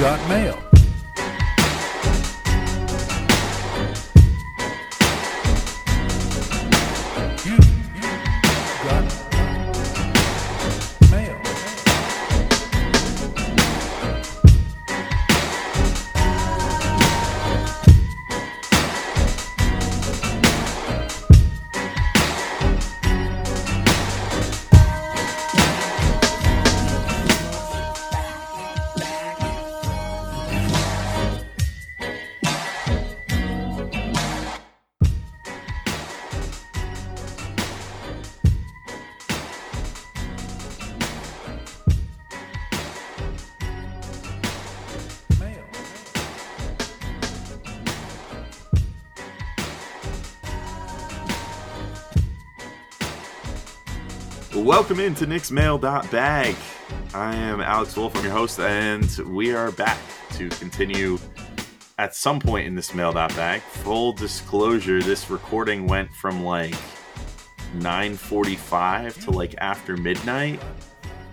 Got mail. You got mail. Welcome into Knicks Mail.bag. I am Alex Wolf, I'm your host, and we are back to continue at some point in this Mail.bag. Full disclosure, this recording went from like 9:45 to like after midnight,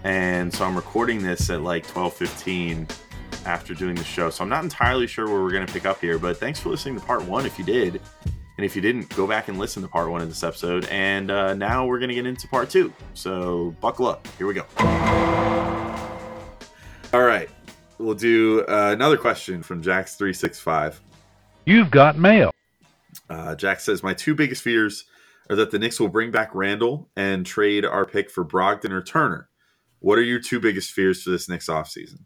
and so I'm recording this at like 12:15 after doing the show. So I'm not entirely sure where we're going to pick up here, but thanks for listening to part one if you did. And if you didn't, go back and listen to part one of this episode. And now we're going to get into part two. So buckle up. Here we go. All right. We'll do another question from Jax365. You've got mail. Jax says, my two biggest fears are that the Knicks will bring back Randall and trade our pick for Brogdon or Turner. What are your two biggest fears for this Knicks offseason?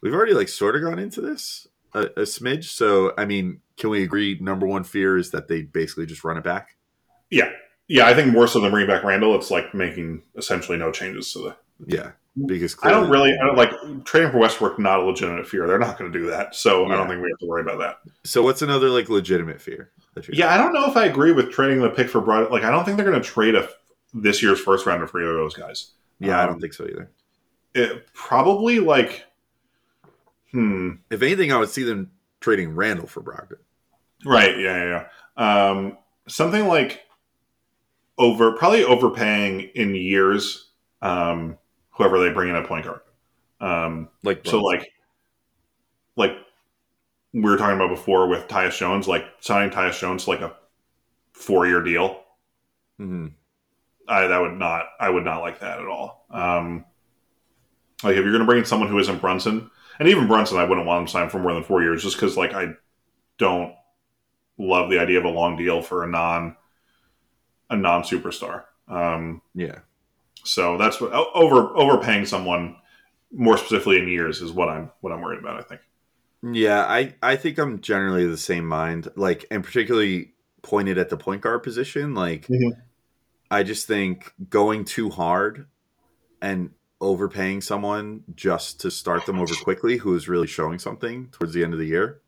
We've already like sort of gone into this a smidge. So, I mean, can we agree number one fear is that they basically just run it back? Yeah. I think more so than bringing back Randall, it's like making essentially no changes to the. Yeah. Because I don't trading for Westbrook, not a legitimate fear. They're not going to do that. So yeah. I don't think we have to worry about that. So what's another like legitimate fear? I don't know if I agree with trading the pick for Brogdon. Like, I don't think they're going to trade this year's first rounder for either of those guys. Yeah. I don't think so either. It probably like, if anything, I would see them trading Randall for Brogdon. Right, yeah. Something like overpaying in years, whoever they bring in at point guard. Like we were talking about before with Tyus Jones, like signing Tyus Jones to like a 4-year deal. Mm-hmm. I would not like that at all. Like if you're going to bring in someone who isn't Brunson, and even Brunson, I wouldn't want him signed for more than 4 years just because like I don't love the idea of a long deal for a non superstar. So that's what overpaying someone more specifically in years is what I'm worried about, I think. Yeah, I think I'm generally the same mind, like, and particularly pointed at the point guard position. Like, mm-hmm. I just think going too hard and overpaying someone just to start them over quickly who is really showing something towards the end of the year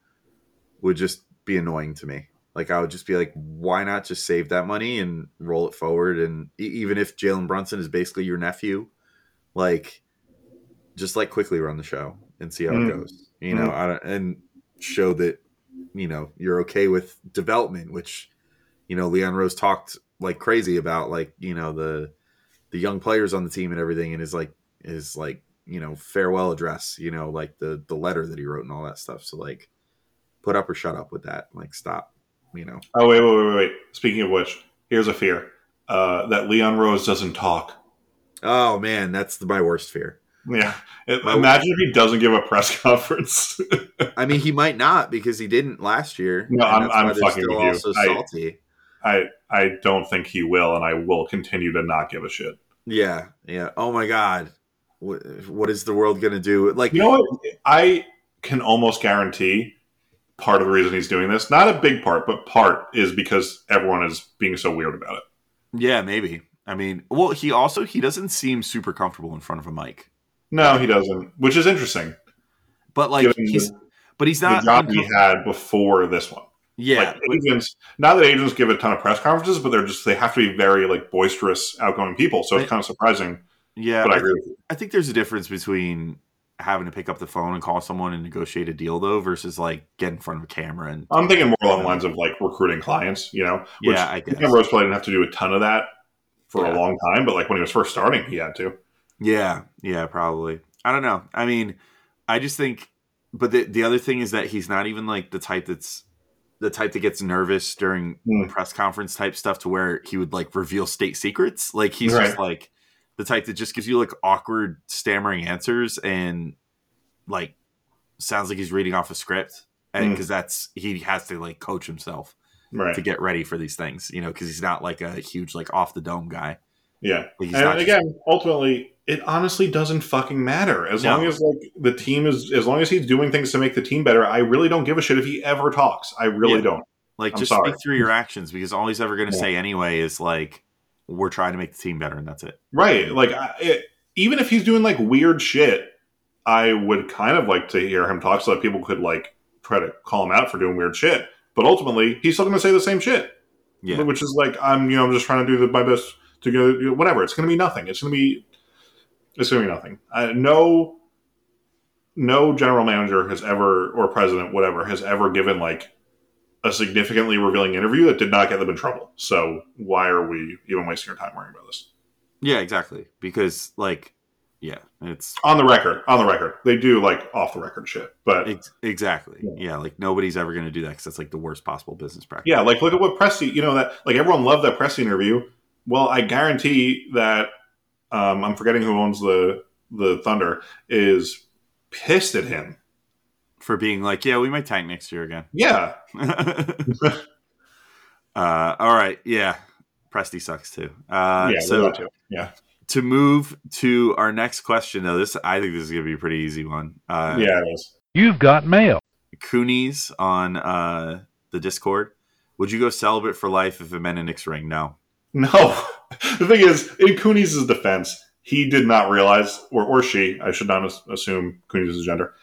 would just be annoying to me. Like, I would just be like, why not just save that money and roll it forward? And even if Jalen Brunson is basically your nephew, like, just like quickly run the show and see how it goes, you know, and show that, you know, you're okay with development, which, you know, Leon Rose talked like crazy about, like, you know, the young players on the team and everything, and is like, you know, farewell address, you know, like the letter that he wrote and all that stuff. So like, put up or shut up with that. Like, stop, you know. Oh, wait. Speaking of which, here's a fear that Leon Rose doesn't talk. Oh man, that's my worst fear. Yeah. Imagine if he doesn't give a press conference. I mean, he might not because he didn't last year. No, I'm fucking with you. So salty. I don't think he will, and I will continue to not give a shit. Yeah. Oh my God, what is the world going to do? Like, you know what? I can almost guarantee part of the reason he's doing this—not a big part, but part—is because everyone is being so weird about it. Yeah, maybe. I mean, well, he doesn't seem super comfortable in front of a mic. No, he doesn't, which is interesting. But like he's not the job he had before this one. Yeah, like agents. Not that agents give a ton of press conferences, but they have to be very like boisterous, outgoing people. So it's kind of surprising. Yeah, but I agree with you. I think there's a difference between having to pick up the phone and call someone and negotiate a deal, though, versus like get in front of a camera. And I'm thinking more along the lines of like recruiting clients, you know. Which yeah, I guess Rose probably didn't have to do a ton of that for a long time, but like when he was first starting, he had to. Yeah, probably. I don't know. I mean, I just think. But the other thing is that he's not even like the type that gets nervous during press conference type stuff to where he would like reveal state secrets. Like he's just like the type that just gives you like awkward stammering answers and like sounds like he's reading off a script. And because he has to like coach himself to get ready for these things, you know, because he's not like a huge like off the dome guy. Yeah. And again, ultimately, it honestly doesn't fucking matter. As long as like the team is, as long as he's doing things to make the team better, I really don't give a shit if he ever talks. I really don't. Like, I'm just speak through your actions, because all he's ever going to say anyway is like, we're trying to make the team better, and that's it. Right. Like, even if he's doing like weird shit, I would kind of like to hear him talk so that people could like try to call him out for doing weird shit. But ultimately, he's still going to say the same shit. Yeah. Which is like, I'm just trying to do my best to go, whatever. It's going to be nothing. It's going to be nothing. No general manager has ever, or president, whatever, has ever given like a significantly revealing interview that did not get them in trouble. So why are we even wasting our time worrying about this? Yeah, exactly. Because like, it's on the record. They do like off the record shit, but exactly. Yeah. Like nobody's ever going to do that, because that's like the worst possible business practice. Yeah. Like look at what Presti, that like everyone loved that Presti interview. Well, I guarantee that I'm forgetting who owns the Thunder is pissed at him for being like, we might tank next year again. Yeah. All right. Yeah. Presti sucks too. So to move to our next question, though, I think this is going to be a pretty easy one. It is. You've got mail. Coonies on the Discord. Would you go celibate for life if it meant a Knicks ring? No. No. The thing is, in Cooney's defense, he did not realize, or she, I should not assume Cooney's is gender.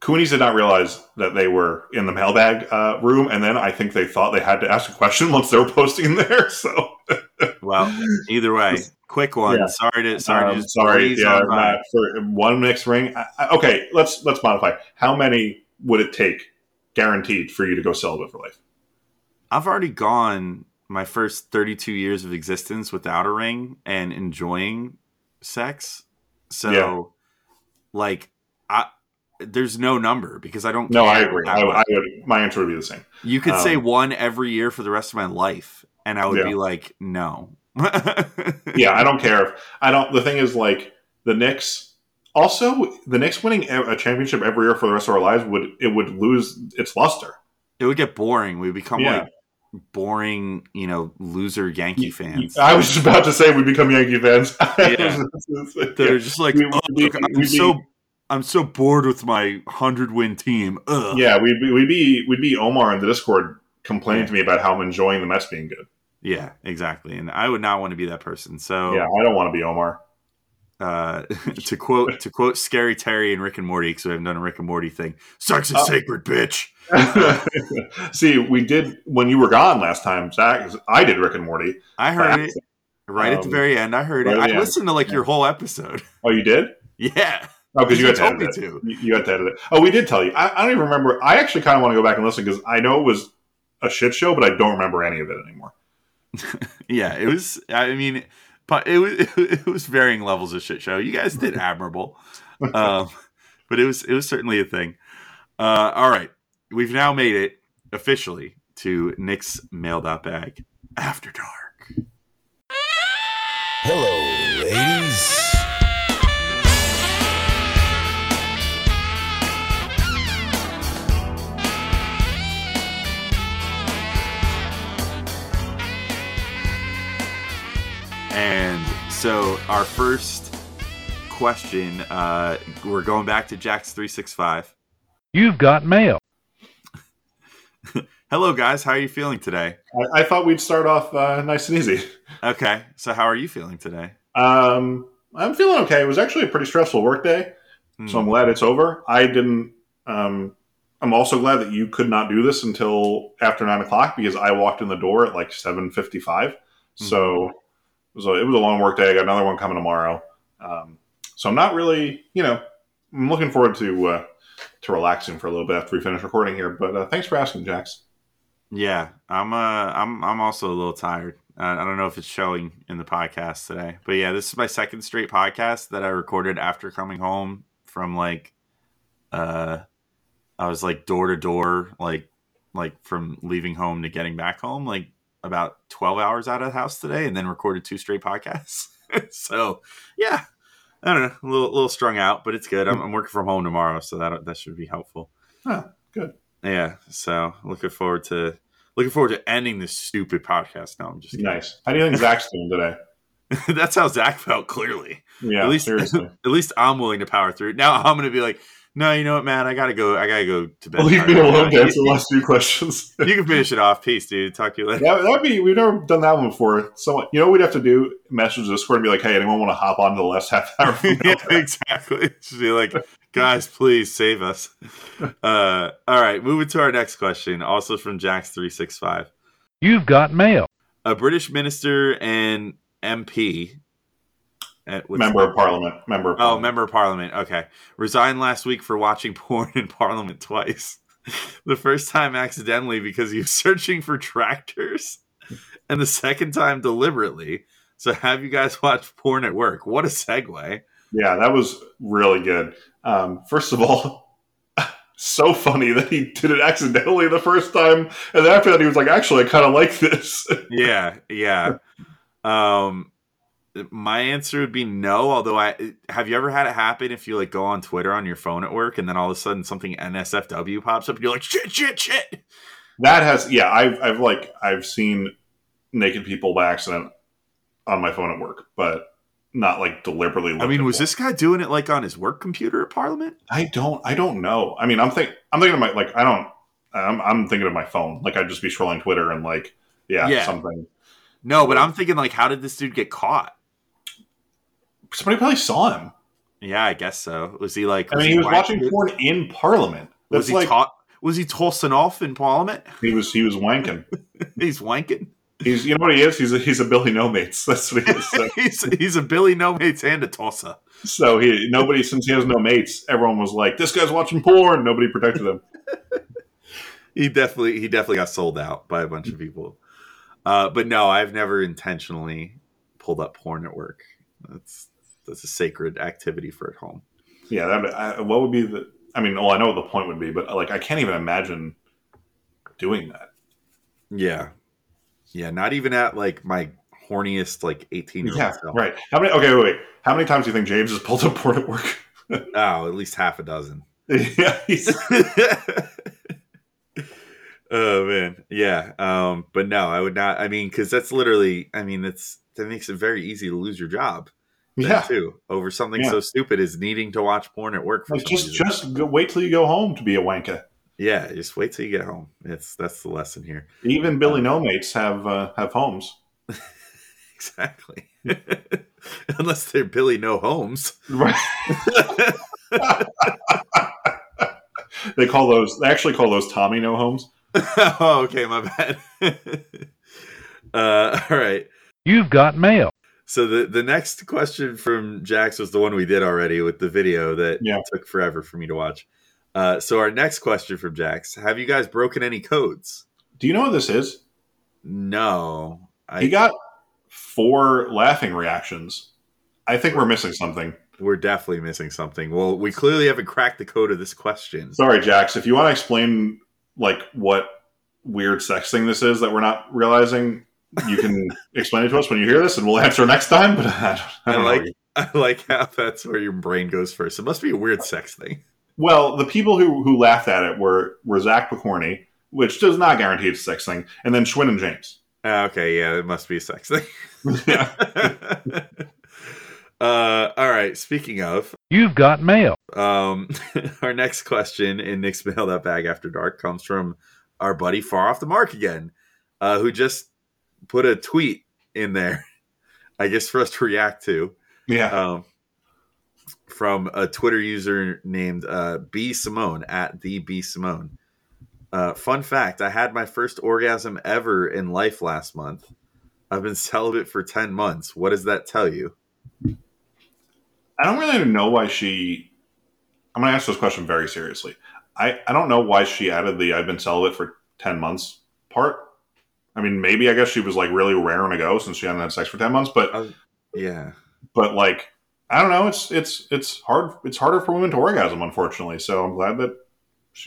Cooney's did not realize that they were in the mailbag room, and then I think they thought they had to ask a question once they were posting there. So, well, either way, quick one. Yeah. Sorry. Yeah, for one Knicks ring. Okay, let's modify. How many would it take, guaranteed, for you to go celibate for life? I've already gone my first 32 years of existence without a ring and enjoying sex. So, like, there's no number, because I don't. No, I agree. My answer would be the same. You could say one every year for the rest of my life, and I would be like, no. I don't care. The thing is, like, the Knicks. Also, the Knicks winning a championship every year for the rest of our lives would lose its luster. It would get boring. We become like boring, loser Yankee fans. I was just about to say we become Yankee fans. Yeah. They're just like, I'm so bored with my 100-win team. Ugh. Yeah, we'd be Omar in the Discord complaining to me about how I'm enjoying the Mets being good. Yeah, exactly. And I would not want to be that person. So yeah, I don't want to be Omar. To quote Scary Terry and Rick and Morty, because we haven't done a Rick and Morty thing. Sex is sacred, bitch. See, we did when you were gone last time, Zach. I did Rick and Morty. I heard it right at the very end. I heard it. I listened to like your whole episode. Oh, you did? Yeah. Oh, because you told me to. You had to edit it. Oh, we did tell you. I don't even remember. I actually kind of want to go back and listen, because I know it was a shit show, but I don't remember any of it anymore. Yeah, it was. I mean. But it was varying levels of shit show. You guys did admirable, but it was certainly a thing. All right, we've now made it officially to Knicks Mail.bag After Dark. Hello, ladies. And so our first question, we're going back to Jax365. You've got mail. Hello, guys. How are you feeling today? I thought we'd start off nice and easy. Okay. So how are you feeling today? I'm feeling okay. It was actually a pretty stressful work day. So I'm glad it's over. I didn't. I'm also glad that you could not do this until after 9 o'clock because I walked in the door at like 7:55. So it was a long work day. I got another one coming tomorrow. So I'm not really, I'm looking forward to relaxing for a little bit after we finish recording here. But thanks for asking, Jax. Yeah, I'm also a little tired. I don't know if it's showing in the podcast today, but yeah, this is my second straight podcast that I recorded after coming home from I was door to door, like from leaving home to getting back home, about 12 hours out of the house today, and then recorded two straight podcasts. So yeah, I don't know, a little strung out, but it's good. I'm working from home tomorrow, so that should be helpful. Oh, good. Yeah. So looking forward to ending this stupid podcast. No, I'm just kidding. Nice. How do you think Zach's doing today? That's how Zach felt, clearly. Yeah, seriously. At least I'm willing to power through. Now I'm going to be like, no, you know what, man? I gotta go to bed. Leave me alone. That's the last few questions. You can finish it off. Peace, dude. Talk to you later. We've never done that one before. So what we'd have to do? Message Discord and be like, hey, anyone want to hop on to the last half hour? Yeah, exactly. Just be like, guys, please save us. All right, moving to our next question, also from Jax365. You've got mail. A British minister and MP. Member of Parliament. Okay. Resigned last week for watching porn in Parliament twice. The first time accidentally because he was searching for tractors, and the second time deliberately. So have you guys watched porn at work? What a segue. Yeah, that was really good. First of all, so funny that he did it accidentally the first time, and then after that he was like, actually, I kind of like this. Yeah. My answer would be no, although have you ever had it happen if you go on Twitter on your phone at work and then all of a sudden something NSFW pops up and you're like, shit? That has, I've seen naked people by accident on my phone at work, but not deliberately. Was this guy doing it on his work computer at Parliament? I don't know. I'm thinking of my, I'm thinking of my phone. I'd just be scrolling Twitter and something. No, but I'm thinking how did this dude get caught? Somebody probably saw him. Yeah, I guess so. Was he he was watching porn in Parliament. That's was he tossing off in Parliament? He was wanking. He's wanking. He's what he is? He's a Billy No Mates. That's what he is. So. he's a Billy No Mates and a tosser. So since he has no mates, everyone was like, this guy's watching porn. Nobody protected him. He definitely got sold out by a bunch of people. But no, I've never intentionally pulled up porn at work. That's a sacred activity for at home. Yeah, what would be the? I know what the point would be, but I can't even imagine doing that. Yeah, not even at my horniest 18-year-old. Yeah, self. Right. How many? Okay, wait. How many times do you think James has pulled up porn at work? Oh, at least half a dozen. Yeah. Oh man, yeah. But no, I would not. Because that's literally. That makes it very easy to lose your job. Yeah. Too over something so stupid as needing to watch porn at work. Wait till you go home to be a wanker. Yeah, just wait till you get home. That's the lesson here. Even Billy No Mates have homes. Exactly. Unless they're Billy No Homes, right? They actually call those Tommy No Homes. Oh, okay, my bad. All right. You've got mail. So the next question from Jax was the one we did already with the video that took forever for me to watch. So our next question from Jax, have you guys broken any codes? Do you know what this is? No. He got 4 laughing reactions. I think we're missing something. We're definitely missing something. Well, we clearly haven't cracked the code of this question. Sorry, Jax. If you want to explain... what weird sex thing this is that we're not realizing, you can explain it to us when you hear this and we'll answer next time. But I like how that's where your brain goes first. It must be a weird sex thing. Well, the people who laughed at it were Zach McCorney, which does not guarantee it's a sex thing, and then Schwinn and James. Okay, yeah, it must be a sex thing. All right, speaking of... You've got mail. Our next question in Knicks Mail.bag After Dark comes from our buddy Far Off the Mark again, who just put a tweet in there, I guess, for us to react to. Yeah. from a Twitter user named B Simone, at the B Simone. Fun fact, I had my first orgasm ever in life last month. I've been celibate for 10 months. What does that tell you? I don't really know why she... I'm going to ask this question very seriously. I don't know why she added the I've been celibate for 10 months part. I mean, maybe I guess she was like really raring to go since she hadn't had sex for 10 months. But yeah, but like I don't know. It's hard. It's harder for women to orgasm, unfortunately. So I'm glad that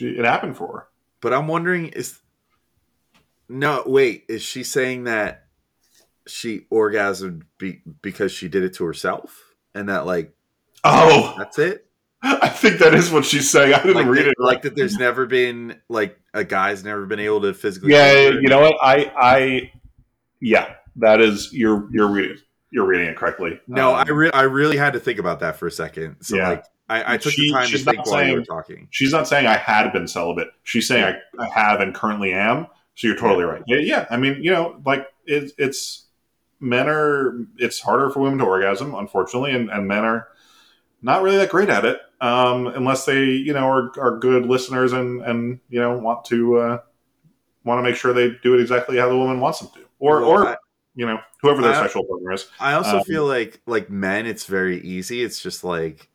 it happened for her. But I'm wondering is she saying that she orgasmed because she did it to herself and that like that's it? I think that is what she's saying. I didn't read it. Like that there's never been, like, a guy's never been able to physically... Yeah, you know what? Yeah, that is... You're reading it correctly. No, I really had to think about that for a second. So, yeah. I took the time to think while you were talking. She's not saying I had been celibate. She's saying I have and currently am. So you're totally right. Yeah, I mean, you know, like, it's harder for women to orgasm, unfortunately, and men are not really that great at it. Unless they, you know, are good listeners and you know want to make sure they do it exactly how the woman wants them to, or you know, whoever their sexual partner is. I also feel like men, it's very easy. It's just like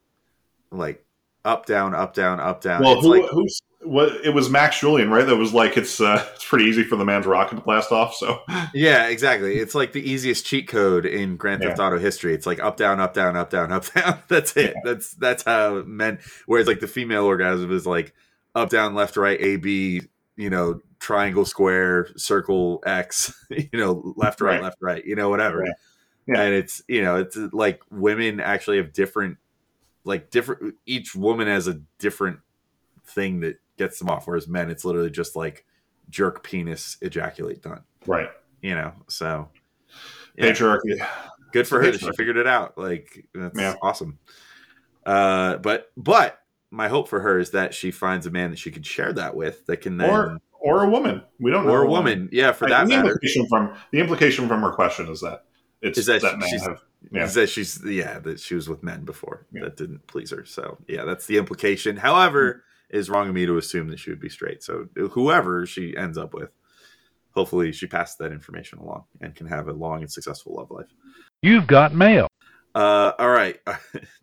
up down up down up down. Well, it's it was Max Julian, right? That was like it's pretty easy for the man's rocket to blast off. So yeah, exactly. It's like the easiest cheat code in Grand Theft Auto history. It's like up down up down up down up down. That's it. Yeah. That's how men. Whereas like the female orgasm is like up down left right A B. You know, triangle square circle X. You know, left right left right. You know, whatever. Yeah. Yeah. And it's, you know, it's like women actually have different. Each woman has a different thing that gets them off, whereas men, it's literally just like jerk, penis, ejaculate, done. Right. You know, so yeah. Patriarchy. Good for her that she figured it out. Like that's awesome. But my hope for her is that she finds a man that she can share that with, that can then or a woman. We don't know. Or a woman. Yeah, for that matter. The implication from her question is that that she was with men before that didn't please her. So yeah, that's the implication. However, it's wrong of me to assume that she would be straight. So whoever she ends up with, hopefully she passed that information along and can have a long and successful love life. You've got mail. All right.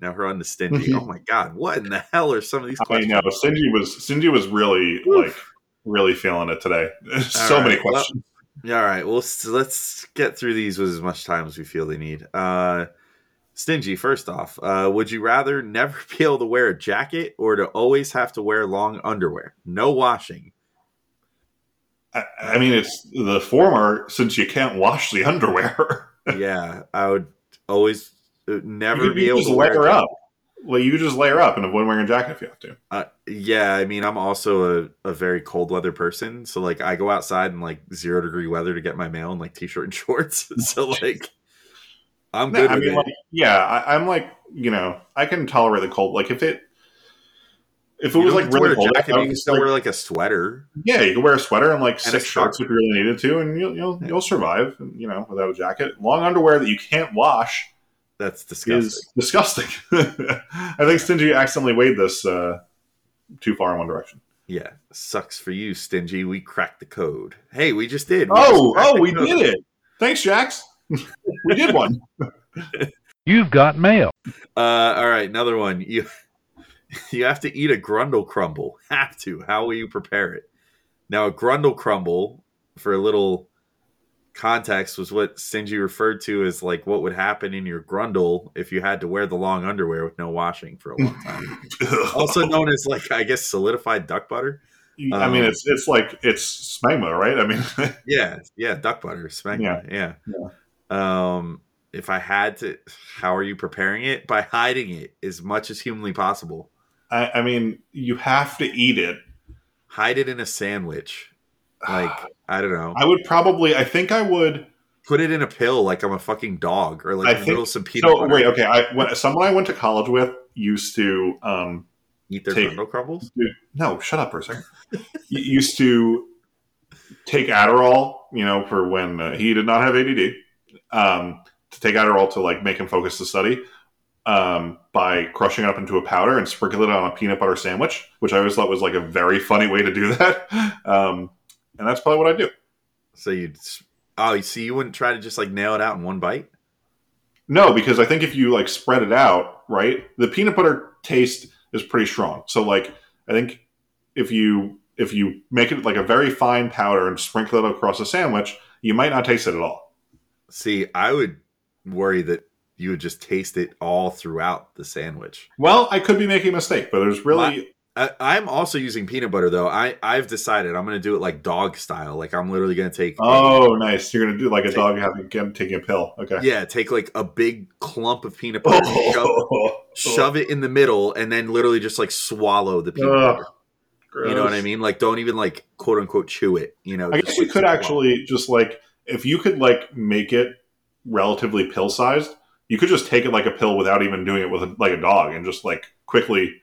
Now we're on to Stingy. Oh my God. What in the hell are some of these questions? I know. Cindy was really, really feeling it today. Many questions. All right. Well, so let's get through these with as much time as we feel they need. Stingy, first off, would you rather never be able to wear a jacket or to always have to wear long underwear? No washing. I mean, it's the former, since you can't wash the underwear. Yeah, I would always never be able to wear up. Well, you just layer up and avoid wearing a jacket if you have to. Yeah, I mean, I'm also a very cold weather person. So, like, I go outside in, like, 0 degree weather to get my mail in, like, t-shirt and shorts. So, like... I'm good. I mean, like, yeah, I'm like, you know, I can tolerate the cold. Like if it was like really cold, you can still wear like a sweater. Yeah, you can wear a sweater and like 6 shirts if you really needed to, and you'll survive. You know, without a jacket, long underwear that you can't wash. That's disgusting. Is disgusting. I think Stingy accidentally weighed this too far in one direction. Yeah, sucks for you, Stingy. We cracked the code. Hey, we just did. We did it. Thanks, Jax. We did one. You've got mail. All right, another one. You have to eat a grundle crumble. Have to. How will you prepare it? Now, a grundle crumble, for a little context, was what Stingy referred to as like what would happen in your grundle if you had to wear the long underwear with no washing for a long time. Also known as like, I guess, solidified duck butter. I mean, it's like it's smegma, right? I mean, yeah, duck butter, smegma, yeah. If I had to, how are you preparing it? By hiding it as much as humanly possible. I mean, you have to eat it. Hide it in a sandwich. Like, I don't know. I think I would put it in a pill like I'm a fucking dog, or like a little some peanut butter. Wait, okay. Someone I went to college with used to eat their grundle crumbles? Dude, no, shut up for a second. Used to take Adderall, you know, for when he did not have ADD. To take Adderall to like make him focus to study, by crushing it up into a powder and sprinkling it on a peanut butter sandwich, which I always thought was like a very funny way to do that. And that's probably what I do. So you wouldn't try to just like nail it out in one bite? No, because I think if you like spread it out, right, the peanut butter taste is pretty strong. So like, I think if you make it like a very fine powder and sprinkle it across a sandwich, you might not taste it at all. See, I would worry that you would just taste it all throughout the sandwich. Well, I could be making a mistake, but there's really... I'm also using peanut butter, though. I've decided I'm going to do it like dog style. Like, I'm literally going to take... Oh, nice. You're going to do like a dog taking a pill. Okay. Yeah, take like a big clump of peanut butter, shove it in the middle, and then literally just like swallow the peanut butter. Gross. You know what I mean? Like, don't even like, quote unquote, chew it. You know, I guess you could actually just like... If you could like make it relatively pill-sized, you could just take it like a pill without even doing it with like a dog and just like quickly...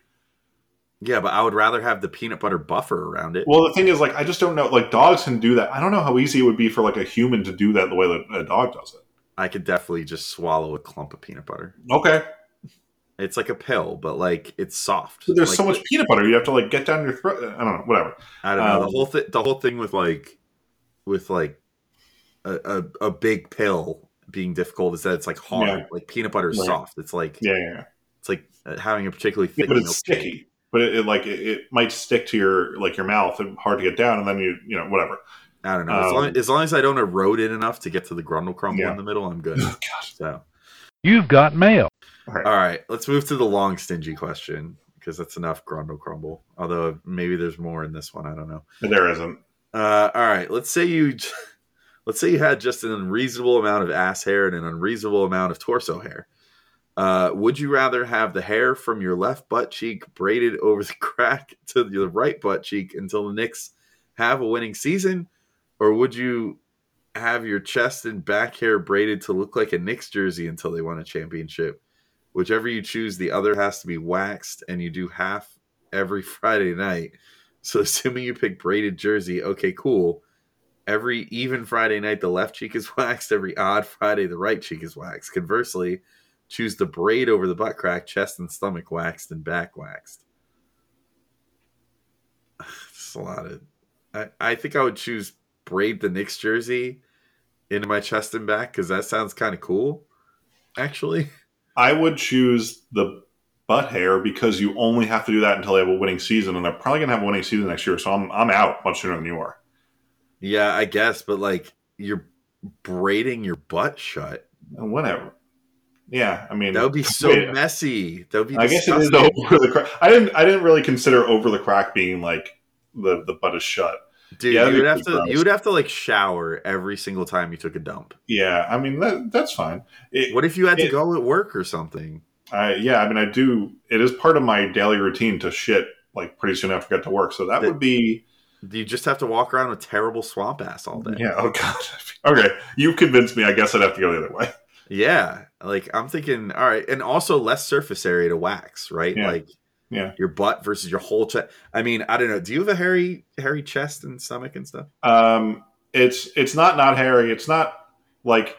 Yeah, but I would rather have the peanut butter buffer around it. Well, the thing is, like, I just don't know. Like, dogs can do that. I don't know how easy it would be for, like, a human to do that the way that a dog does it. I could definitely just swallow a clump of peanut butter. Okay. It's like a pill, but, like, it's soft. But there's like, so much peanut butter. You'd have to, like, get down your throat. I don't know. Whatever. I don't know. The whole thing with a big pill being difficult is that it's, like, hard. Yeah. Like, peanut butter is soft. It's, like... Yeah. It's, like, having a particularly thick... Yeah, but it's sticky. But it might stick to your mouth and hard to get down, and then you know, whatever. I don't know. As long as I don't erode it enough to get to the grundle crumble in the middle, I'm good. Oh, gosh. So you've got mail. All right, let's move to the long stingy question because that's enough grundle crumble. Although maybe there's more in this one. I don't know. There isn't. All right. Let's say you had just an unreasonable amount of ass hair and an unreasonable amount of torso hair. Would you rather have the hair from your left butt cheek braided over the crack to the right butt cheek until the Knicks have a winning season? Or would you have your chest and back hair braided to look like a Knicks jersey until they won a championship? Whichever you choose, the other has to be waxed, and you do half every Friday night. So assuming you pick braided jersey, okay, cool. Every even Friday night, the left cheek is waxed. Every odd Friday, the right cheek is waxed. Conversely... choose the braid over the butt crack, chest and stomach waxed, and back waxed. It's a lot of... I think I would choose braid the Knicks jersey into my chest and back because that sounds kind of cool, actually. I would choose the butt hair because you only have to do that until they have a winning season, and they're probably going to have a winning season next year, so I'm out much sooner than you are. Yeah, I guess, but like you're braiding your butt shut. Whatever. Yeah, I mean that would be so messy. That would be. I guess it is over the crack. I didn't really consider over the crack being like the butt is shut. Dude, yeah, you would have to like shower every single time you took a dump. Yeah, I mean that's fine. What if you had to go at work or something? I do. It is part of my daily routine to shit like pretty soon after I get to work. So that would be. You just have to walk around with terrible swamp ass all day. Yeah. Oh god. Okay, you convinced me. I guess I'd have to go the other way. Yeah, like I'm thinking, all right, and also less surface area to wax, right? Yeah. Like, yeah, your butt versus your whole chest. I mean, I don't know. Do you have a hairy chest and stomach and stuff? It's not hairy. It's not like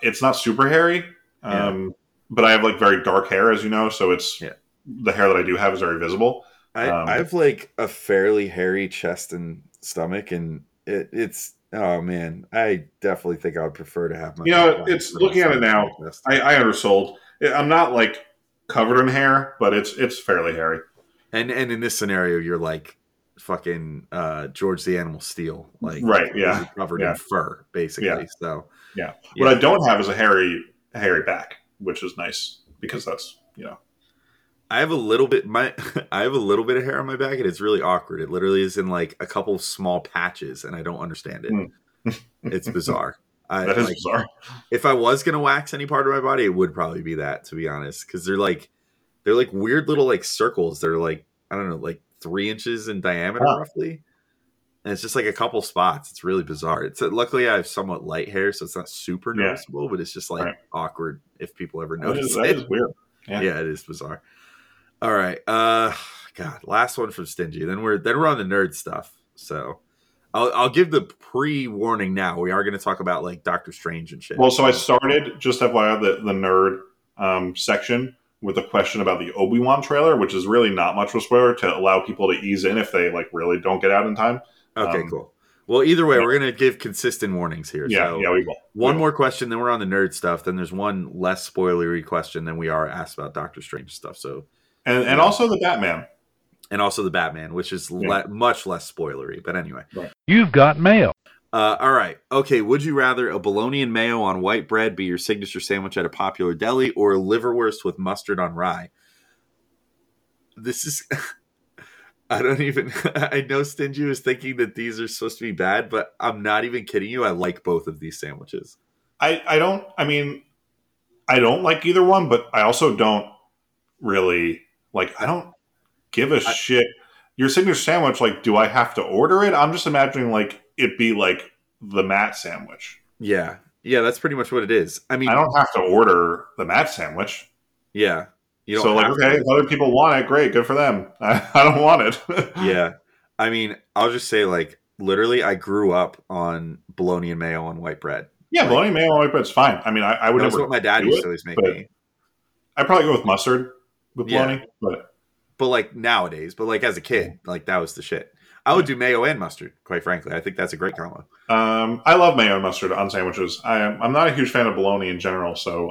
it's not super hairy. But I have like very dark hair, as you know, so it's the hair that I do have is very visible. I have like a fairly hairy chest and stomach, and it's. Oh, man. I definitely think I would prefer to have my... You know, it's looking at it now. I undersold. I'm not, like, covered in hair, but it's fairly hairy. And in this scenario, you're, like, fucking George the Animal Steel. Like, right, yeah. Covered in fur, basically. Yeah. So, yeah. What I don't have is a hairy back, which is nice because that's, you know... I have a little bit of hair on my back, and it's really awkward. It literally is in like a couple of small patches, and I don't understand it. It's bizarre. That is bizarre. If I was gonna wax any part of my body, it would probably be that, to be honest, because they're like weird little like circles. They're like, I don't know, like 3 inches in diameter roughly, and it's just like a couple spots. It's really bizarre. It's luckily I have somewhat light hair, so it's not super noticeable, but it's just like awkward if people ever notice. That is weird. Yeah, it is bizarre. All right, God, last one from Stingy. Then we're on the nerd stuff. So, I'll give the pre-warning now. We are going to talk about like Doctor Strange and shit. Well, so I started just FYI the nerd section with a question about the Obi-Wan trailer, which is really not much of a spoiler to allow people to ease in if they like really don't get out in time. Okay, cool. Well, either way, we're going to give consistent warnings here. Yeah, so yeah, we will. One more question, then we're on the nerd stuff. Then there's one less spoilery question than we are asked about Doctor Strange stuff. So, and also the Batman. And also the Batman, which is much less spoilery. But anyway. Right. You've got mail. All right. Okay, would you rather a bologna and mayo on white bread be your signature sandwich at a popular deli or liverwurst with mustard on rye? This is... I know Stingy was thinking that these are supposed to be bad, but I'm not even kidding you. I like both of these sandwiches. I don't like either one, but I also don't really like, I don't give a shit. Your signature sandwich, like, do I have to order it? I'm just imagining like it be like the Matt sandwich. Yeah. Yeah. That's pretty much what it is. I mean, I don't have to order the Matt sandwich. Yeah. So like, okay, if other people want it, great, good for them. I don't want it. Yeah. I mean, I'll just say, like, literally, I grew up on bologna and mayo on white bread. Yeah, like, bologna and mayo on white bread is fine. I mean, I would never. That's what my dad used to always make me. I'd probably go with mustard with bologna. But, like, nowadays, but, like, as a kid, like, that was the shit. I would do mayo and mustard, quite frankly. I think that's a great combo. I love mayo and mustard on sandwiches. I'm not a huge fan of bologna in general, so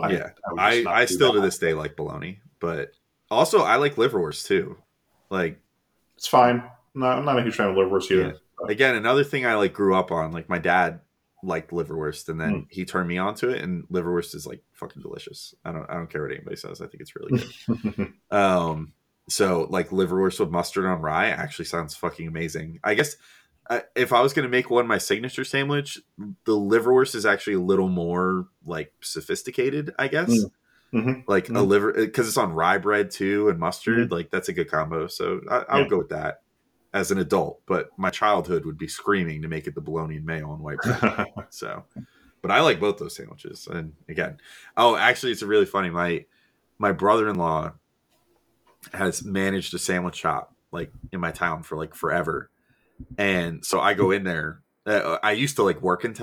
I still to this day like bologna. But also, I like liverwurst, too. Like, it's fine. I'm not a huge fan of liverwurst either. Yeah. Again, another thing I, like, grew up on. Like, my dad liked liverwurst, and then he turned me on to it, and liverwurst is, like, fucking delicious. I don't care what anybody says. I think it's really good. So, like, liverwurst with mustard on rye actually sounds fucking amazing. I guess if I was going to make one my signature sandwich, the liverwurst is actually a little more, like, sophisticated, I guess. Mm. Mm-hmm. Like a liver, because it's on rye bread too and mustard. Mm-hmm. Like that's a good combo. So I would go with that as an adult. But my childhood would be screaming to make it the bologna and mayo on white bread. So, but I like both those sandwiches. And again, it's really funny. My brother-in-law has managed a sandwich shop like in my town for like forever, and so I go in there. I used to like work in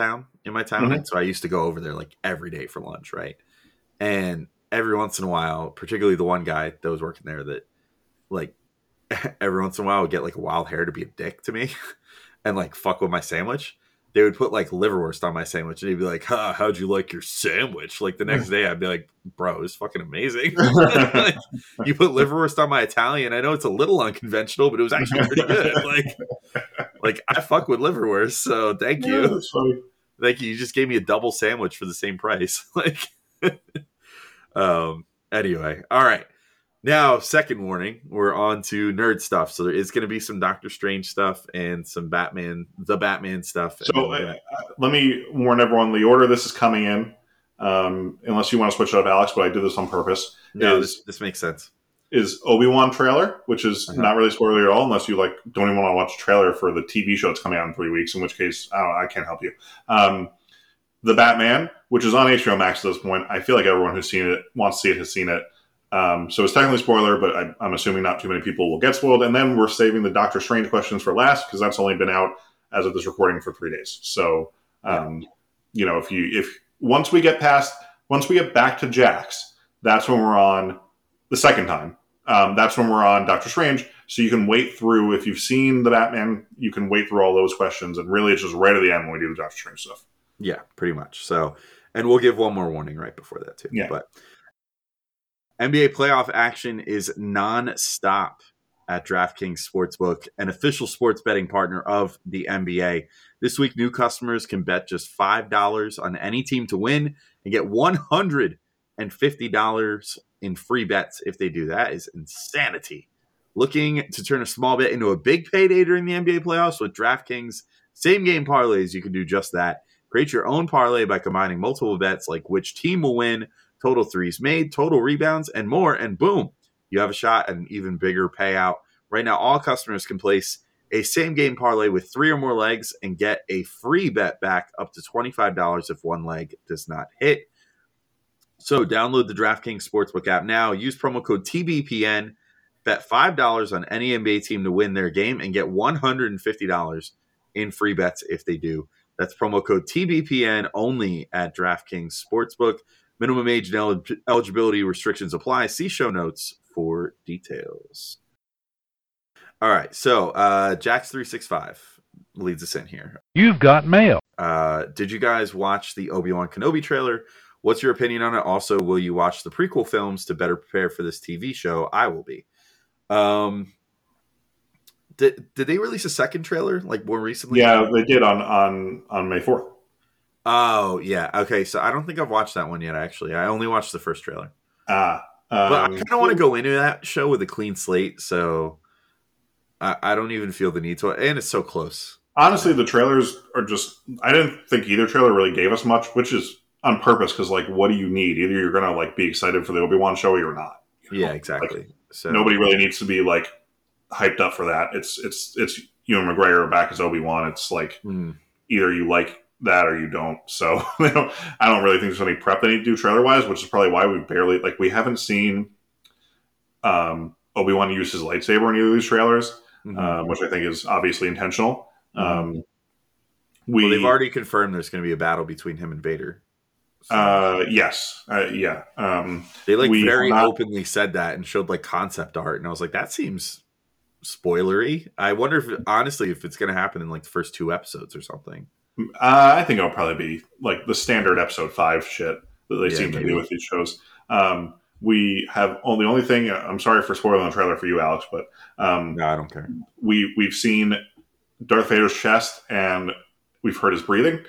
my town, mm-hmm. and so I used to go over there like every day for lunch, right? And every once in a while, particularly the one guy that was working there that, like, every once in a while would get, like, a wild hair to be a dick to me and, like, fuck with my sandwich. They would put, like, liverwurst on my sandwich and he'd be like, how'd you like your sandwich? Like, the next day I'd be like, bro, it's fucking amazing. Like, you put liverwurst on my Italian. I know it's a little unconventional, but it was actually pretty good. Like I fuck with liverwurst, so thank you. Yeah, that's funny. Thank you. You just gave me a double sandwich for the same price. Like... Anyway, all right. Now, second warning, we're on to nerd stuff. So there is going to be some Doctor Strange stuff and some the Batman stuff. So let me warn everyone: the order this is coming in, unless you want to switch it up, Alex. But I did this on purpose. No, this makes sense. Is Obi-Wan trailer, which is not really spoiler at all, unless you like don't even want to watch a trailer for the TV show that's coming out in 3 weeks. In which case, I can't help you. The Batman, which is on HBO Max at this point. I feel like everyone who's seen it, wants to see it, has seen it. So it's technically a spoiler, but I'm assuming not too many people will get spoiled. And then we're saving the Doctor Strange questions for last because that's only been out as of this recording for 3 days. So, you know, if once we get back to Jax, that's when we're on the second time. That's when we're on Doctor Strange. So you can wait through, if you've seen the Batman, you can wait through all those questions. And really, it's just right at the end when we do the Doctor Strange stuff. Yeah, pretty much. So, and we'll give one more warning right before that too. Yeah. But NBA playoff action is nonstop at DraftKings Sportsbook, an official sports betting partner of the NBA. This week, new customers can bet just $5 on any team to win and get $150 in free bets if they do. That is insanity. Looking to turn a small bet into a big payday during the NBA playoffs with DraftKings same-game parlays, you can do just that. Create your own parlay by combining multiple bets like which team will win, total threes made, total rebounds, and more. And boom, you have a shot at an even bigger payout. Right now, all customers can place a same-game parlay with three or more legs and get a free bet back up to $25 if one leg does not hit. So download the DraftKings Sportsbook app now. Use promo code TBPN. Bet $5 on any NBA team to win their game and get $150 in free bets if they do. That's promo code TBPN only at DraftKings Sportsbook. Minimum age and eligibility restrictions apply. See show notes for details. All right, so Jax365 leads us in here. You've got mail. Did you guys watch the Obi-Wan Kenobi trailer? What's your opinion on it? Also, will you watch the prequel films to better prepare for this TV show? I will be. Did they release a second trailer like more recently? Yeah, they did on May 4th. Oh, yeah. Okay, so I don't think I've watched that one yet, actually. I only watched the first trailer. But I kind of want to go into that show with a clean slate, so I don't even feel the need to. And it's so close. Honestly, the trailers are just... I didn't think either trailer really gave us much, which is on purpose, because, like, what do you need? Either you're going to, like, be excited for the Obi-Wan show or you're not. You know? Yeah, exactly. Like, so nobody really needs to be, like, hyped up for that. It's Ewan McGregor back as Obi-Wan. It's, like, either you like that or you don't. So I don't really think there's any prep they need to do trailer-wise, which is probably why we barely... Like, we haven't seen Obi-Wan use his lightsaber in either of these trailers, which I think is obviously intentional. Well, they've already confirmed there's going to be a battle between him and Vader. So. Yes. Yeah. They openly said that and showed like concept art. And I was like, that seems spoilery. I wonder if honestly, if it's going to happen in like the first two episodes or something. I think it'll probably be like the standard episode 5 shit that they seem to do with these shows. We have the only thing, I'm sorry for spoiling the trailer for you, Alex, but, no, I don't care. We've seen Darth Vader's chest and we've heard his breathing.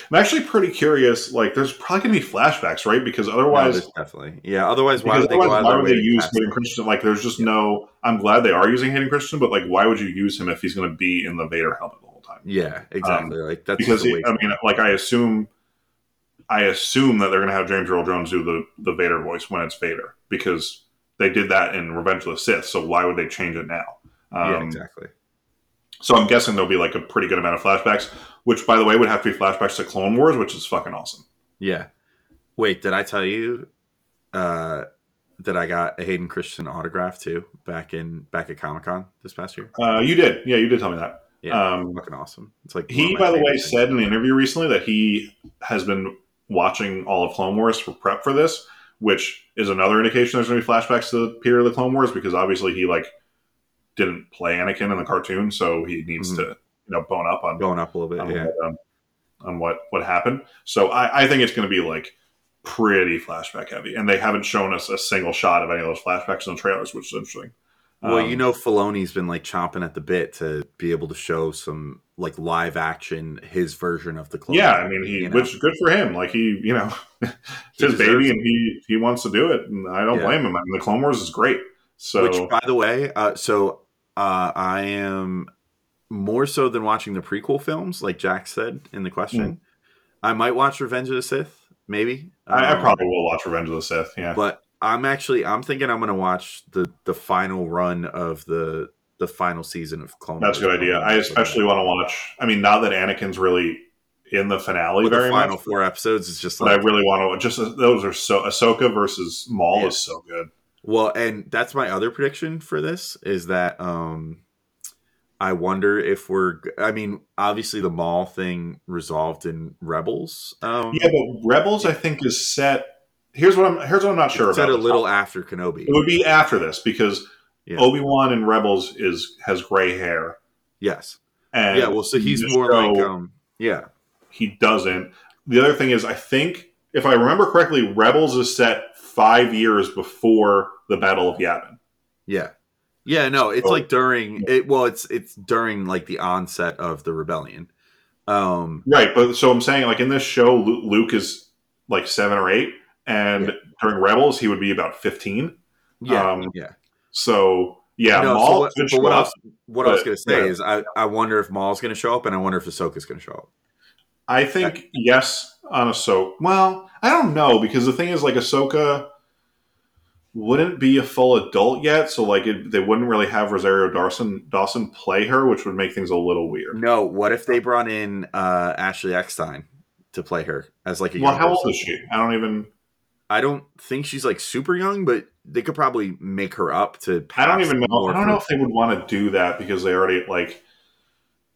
I'm actually pretty curious. Like, there's probably going to be flashbacks, right? Because otherwise, definitely, yeah. Otherwise, why would they use Hayden Christensen? Like, there's just no. I'm glad they are using Hayden Christensen, but like, why would you use him if he's going to be in the Vader helmet the whole time? Yeah, exactly. Like that's because I assume that they're going to have James Earl Jones do the Vader voice when it's Vader because they did that in Revenge of the Sith. So why would they change it now? Yeah, exactly. So I'm guessing there'll be like a pretty good amount of flashbacks, which, by the way, would have to be flashbacks to Clone Wars, which is fucking awesome. Yeah. Wait, did I tell you that I got a Hayden Christensen autograph too back at Comic-Con this past year? You did. Yeah, you did tell me that. Yeah, fucking awesome. It's like he, by the way, said in the interview recently that he has been watching all of Clone Wars for prep for this, which is another indication there's going to be flashbacks to the period of the Clone Wars because obviously he like. Didn't play Anakin in the cartoon, so he needs to, bone up on a little bit on what happened. So I think it's going to be like pretty flashback heavy, and they haven't shown us a single shot of any of those flashbacks in the trailers, which is interesting. Well, Filoni's been like chomping at the bit to be able to show some like live action his version of the Clone. Yeah, I mean, which is good for him. Like he, it's his baby, and he wants to do it, and I don't blame him. I mean, the Clone Wars is great. So, which, by the way, I am more so than watching the prequel films, like Jack said in the question. I might watch Revenge of the Sith, maybe. I probably will watch Revenge of the Sith, yeah. But I'm thinking I'm going to watch the final run of the final season of Clone Wars. That's a good idea. I especially want to watch, I mean, now that Anakin's really in the finale very much. The final 4 episodes is just like... But I really want to... those are so... Ahsoka versus Maul is so good. Well, and that's my other prediction for this is that I wonder if obviously the Maul thing resolved in Rebels. But Rebels I think is set. Here's what I'm not sure about. Set a little after Kenobi. It would be after this because Obi-Wan in Rebels has gray hair. Yes. And so he's more like he doesn't. The other thing is I think if I remember correctly, Rebels is set 5 years before the Battle of Yavin. Yeah. Yeah, no, it's it's during like the onset of the rebellion. Right, but so I'm saying like in this show Luke is like 7 or 8 and during Rebels he would be about 15. Yeah. So yeah, Maul could show up. What I was going to say is I wonder if Maul's going to show up and I wonder if Ahsoka's going to show up. I think yes on Ahsoka. Well, I don't know because the thing is, like Ahsoka wouldn't be a full adult yet, so like they wouldn't really have Rosario Dawson play her, which would make things a little weird. No, what if they brought in Ashley Eckstein to play her as like a? Well, how old is she? I don't think she's like super young, but they could probably make her up to. I don't even know. I don't know if they would want to do that because they already like.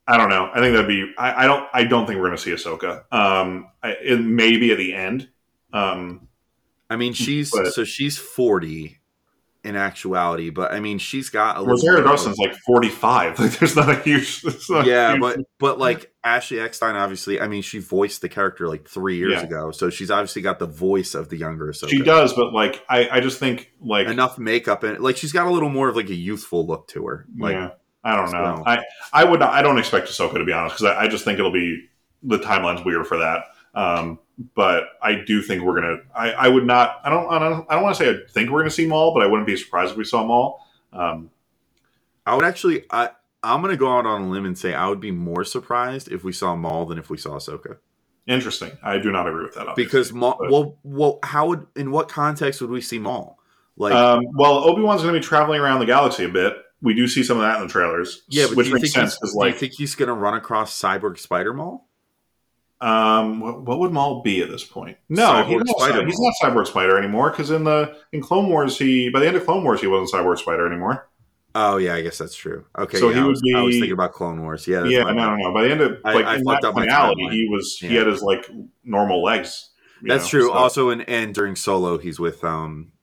I don't know. I think that'd be. I don't think we're going to see Ahsoka. It may be at the end. I mean, she's 40 in actuality, but I mean, she's got a little. Rosario Dawson's like 45. Like, there's not a huge. Not yeah, a huge... but like Ashley Eckstein, obviously, I mean, she voiced the character like 3 years ago, so she's obviously got the voice of the younger Ahsoka. She does, but like, I just think like enough makeup and like she's got a little more of like a youthful look to her. Like, yeah, I don't know. So. I would not, I don't expect Ahsoka to be honest because I just think it'll be the timeline's weird for that. But I do think we're gonna. I would not. I don't want to say I think we're gonna see Maul, but I wouldn't be surprised if we saw Maul. I would actually. I'm gonna go out on a limb and say I would be more surprised if we saw Maul than if we saw Ahsoka. Interesting. I do not agree with that. Because Maul. But, well. How would? In what context would we see Maul? Like, well, Obi-Wan's gonna be traveling around the galaxy a bit. We do see some of that in the trailers. Yeah, but which makes sense. Do you think he's gonna run across Cyborg Spider Maul? What would Maul be at this point? No, he's not Cyborg Spider anymore because in Clone Wars, by the end of Clone Wars, he wasn't Cyborg Spider anymore. Oh yeah, I guess that's true. Okay, so he would be. I was thinking about Clone Wars. Yeah, yeah, no. By the end of I fucked up my finality, he had his like normal legs. That's true. So. Also, and during Solo, he's with at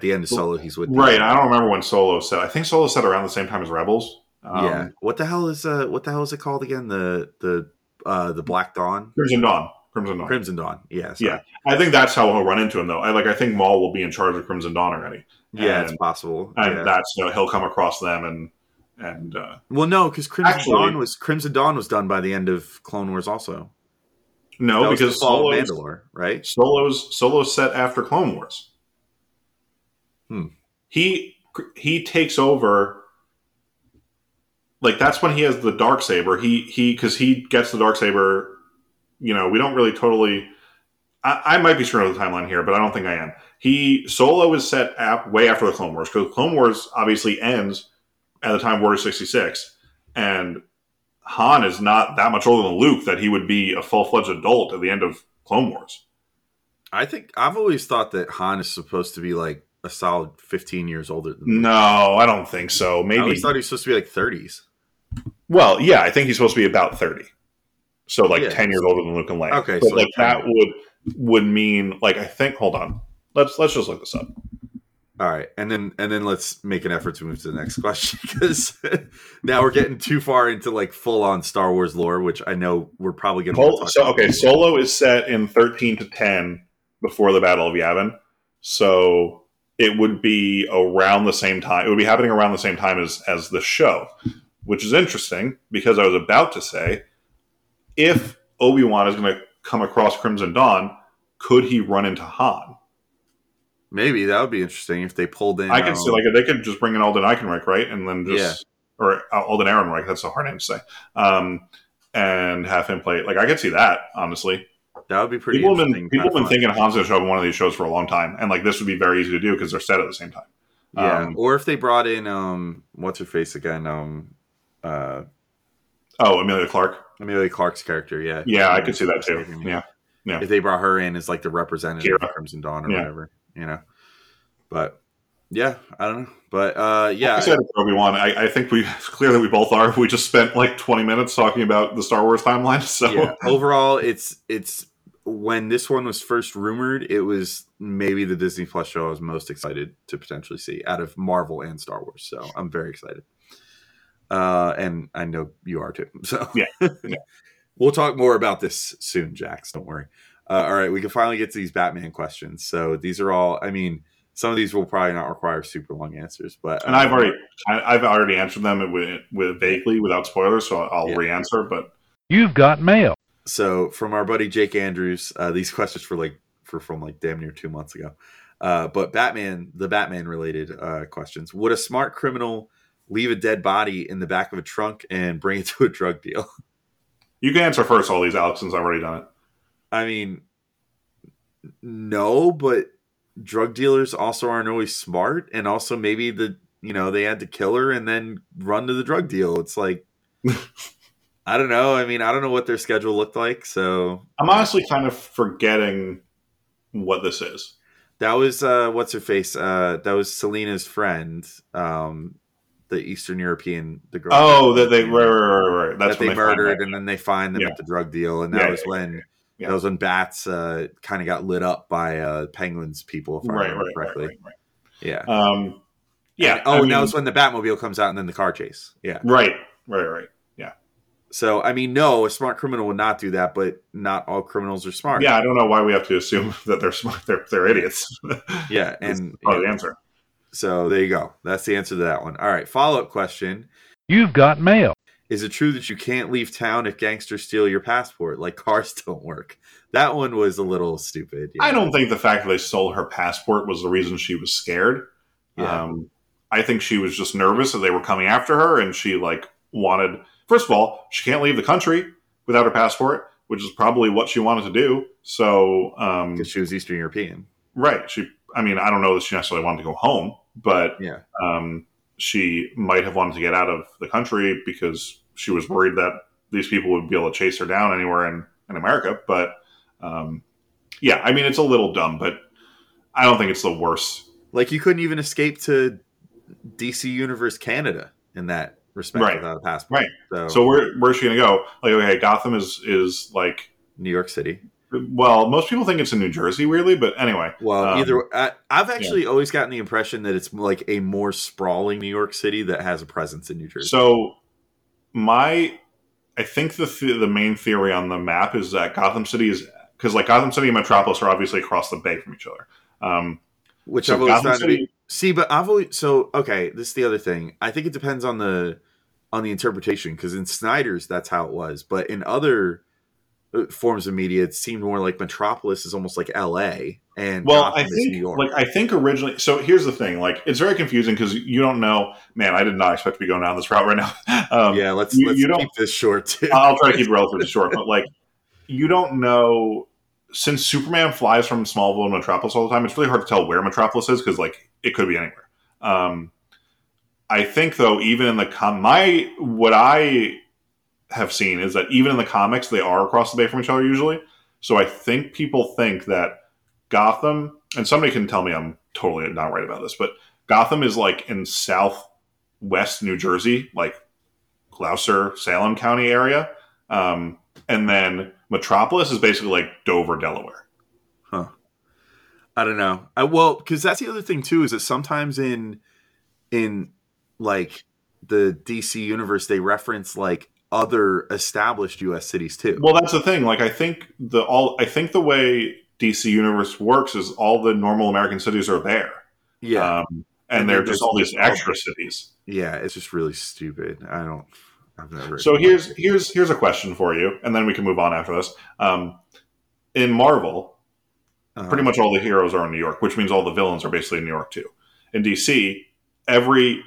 the end of Solo, he's with I don't remember when Solo set. I think Solo set around the same time as Rebels. Yeah. What the hell is it called again? The Black Dawn, Crimson Dawn. Yeah, sorry. Yeah. I think that's how he'll run into him, though. I think Maul will be in charge of Crimson Dawn already. Yeah, it's possible. And that's he'll come across them and well, no, because Crimson Dawn was done by the end of Clone Wars, also. No, because Mandalore, right? Solo's set after Clone Wars. He takes over. Like that's when he has the Darksaber. He because he gets the Darksaber. You know, we don't really totally. I might be screwing up the timeline here, but I don't think I am. Solo is set up way after the Clone Wars because Clone Wars obviously ends at the time of Order 66, and Han is not that much older than Luke that he would be a full-fledged adult at the end of Clone Wars. I think I've always thought that Han is supposed to be like a solid 15 years older than Luke. No, I don't think so. Maybe I always thought he was supposed to be like 30s. Well, yeah, I think he's supposed to be about 30. So, 10 years older than Luke and Leia. Okay, but so that would mean, I think, hold on. Let's just look this up. All right, and then let's make an effort to move to the next question, because now we're getting too far into, full-on Star Wars lore, which I know we're probably going to talk about. Okay, Solo is set in 13-10 before the Battle of Yavin, so it would be around the same time. It would be happening around the same time as the show, which is interesting because I was about to say, if Obi-Wan is going to come across Crimson Dawn, could he run into Han? Maybe that would be interesting if they pulled in. I could see they could just bring in Alden Ehrenreich, right? And then or Alden Ehrenreich. That's a hard name to say. And have him play. I could see that, honestly. That would be pretty. People have been thinking Han's going to show up in one of these shows for a long time, and this would be very easy to do because they're set at the same time. Yeah, or if they brought in what's her face again? Amelia Clark. Amelia Clark's character, yeah. Yeah, I could see that too. Yeah. If they brought her in as the representative of Crimson Dawn or whatever, But yeah, I don't know. But yeah, like I said, Obi-Wan, I think we both are. We just spent 20 minutes talking about the Star Wars timeline. So yeah. Overall, it's when this one was first rumored, it was maybe the Disney Plus show I was most excited to potentially see out of Marvel and Star Wars. So I'm very excited. And I know you are too. So yeah. We'll talk more about this soon, Jax. Don't worry. All right. We can finally get to these Batman questions. So these are all, some of these will probably not require super long answers, but, and I've already answered them with vaguely without spoilers. So I'll re-answer, but you've got mail. So from our buddy, Jake Andrews, these questions were from damn near 2 months ago. But the Batman related, questions. Would a smart criminal leave a dead body in the back of a trunk and bring it to a drug deal? You can answer first all these, Alex, since I've already done it. No, but drug dealers also aren't always smart, and also maybe they had to kill her and then run to the drug deal. It's I don't know. I don't know what their schedule looked like, so... I'm honestly kind of forgetting what this is. That was, what's her face? That was Selena's friend, the Eastern European, the girl. Oh, that they murdered, and then they find them at the drug deal, and that was when Yeah. That was when bats kind of got lit up by Penguins people, if I remember correctly. Right. Yeah. Yeah. Oh, that was when the Batmobile comes out and then the car chase. Yeah. Right. Yeah. So, I mean, no, a smart criminal would not do that, but not all criminals are smart. Yeah, I don't know why we have to assume that they're smart. They're idiots. Yeah. And that's the answer. So there you go. That's the answer to that one. All right. Follow-up question. You've got mail. Is it true that you can't leave town if gangsters steal your passport? Like, cars don't work. That one was a little stupid. Yeah. I don't think the fact that they stole her passport was the reason she was scared. Yeah. I think she was just nervous that they were coming after her, and she wanted... First of all, she can't leave the country without her passport, which is probably what she wanted to do. So, 'cause she was Eastern European. Right. I don't know that she necessarily wanted to go home, but... Yeah. She might have wanted to get out of the country because she was worried that these people would be able to chase her down anywhere in America. But it's a little dumb, but I don't think it's the worst. Like, you couldn't even escape to DC Universe Canada in that respect without a passport. Right. So where's she going to go? Like, okay, Gotham is like New York City. Well, most people think it's in New Jersey, weirdly, but anyway. Well, either way, I've actually always gotten the impression that it's like a more sprawling New York City that has a presence in New Jersey. So, I think the main theory on the map is that Gotham City is because Gotham City and Metropolis are obviously across the bay from each other. Which I've always found to be. See, but I've always this is the other thing. I think it depends on the interpretation, because in Snyder's that's how it was, but in other forms of media, it seemed more like Metropolis is almost like LA and Gotham is New York. I think originally, so here's the thing, it's very confusing because you don't know, man, I did not expect to be going down this route right now. Let's keep this short too. I'll try to keep it relatively short, but you don't know, since Superman flies from Smallville to Metropolis all the time, it's really hard to tell where Metropolis is because it could be anywhere. I think though, even in the what I have seen is that even in the comics they are across the bay from each other usually. So I think people think that Gotham, and somebody can tell me I'm totally not right about this, but Gotham is in southwest New Jersey, Gloucester, Salem County area. And then Metropolis is basically Dover, Delaware. Huh. I don't know. Because that's the other thing too, is that sometimes in the DC universe they reference other established U.S. cities too. Well, that's the thing. I think the way DC Universe works is all the normal American cities are there. Yeah, and they're just all these extra cities. Yeah, it's just really stupid. I've never. So here's a question for you, and then we can move on after this. In Marvel, pretty much all the heroes are in New York, which means all the villains are basically in New York too. In DC, every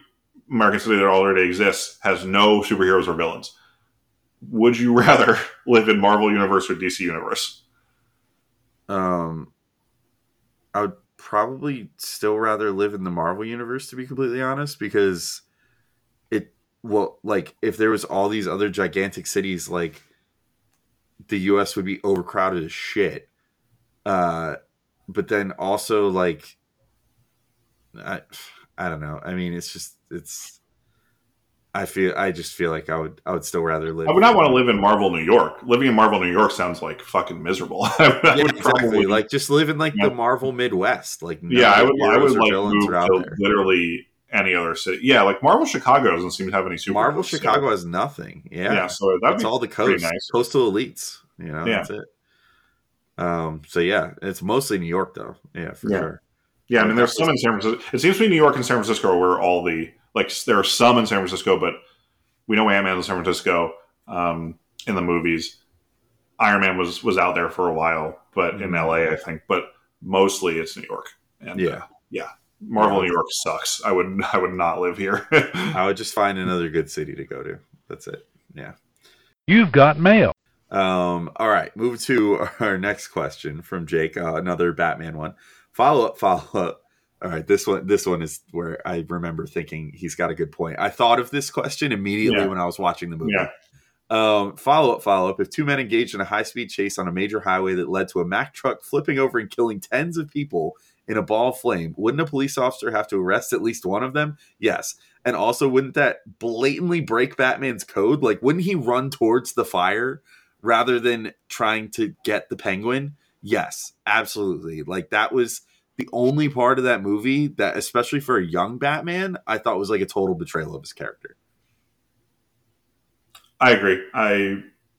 American city that already exists has no superheroes or villains. Would you rather live in Marvel Universe or DC Universe? I would probably still rather live in the Marvel Universe, to be completely honest, because if there was all these other gigantic cities, the U.S. would be overcrowded as shit. But then also, I don't know. I mean, it's just, I just feel like I would still rather live. I would not want to live in Marvel, New York. Living in Marvel, New York sounds fucking miserable. I would exactly. Probably just live in the Marvel Midwest. I would move to literally any other city. Yeah, Marvel Chicago doesn't seem to have any super. Marvel Chicago has nothing. Yeah, so that's all the coast, nice. Coastal elites. That's it. So yeah, it's mostly New York though. Yeah, for sure. Yeah, I mean, there's some in San Francisco. It seems to be New York and San Francisco are where all the there are some in San Francisco, but we know Ant-Man was in San Francisco in the movies. Iron Man was out there for a while, but in LA, I think. But mostly it's New York. And Marvel New York sucks. I would not live here. I would just find another good city to go to. That's it. Yeah. You've got mail. All right, move to our next question from Jake. Another Batman one. Follow up. All right, this one is where I remember thinking he's got a good point. I thought of this question immediately when I was watching the movie. Yeah. Follow up. If two men engaged in a high-speed chase on a major highway that led to a Mack truck flipping over and killing tens of people in a ball of flame, wouldn't a police officer have to arrest at least one of them? Yes. And also, wouldn't that blatantly break Batman's code? Wouldn't he run towards the fire rather than trying to get the Penguin. Yes, absolutely. Like, that was the only part of that movie that, especially for a young Batman, I thought was like a total betrayal of his character. I agree.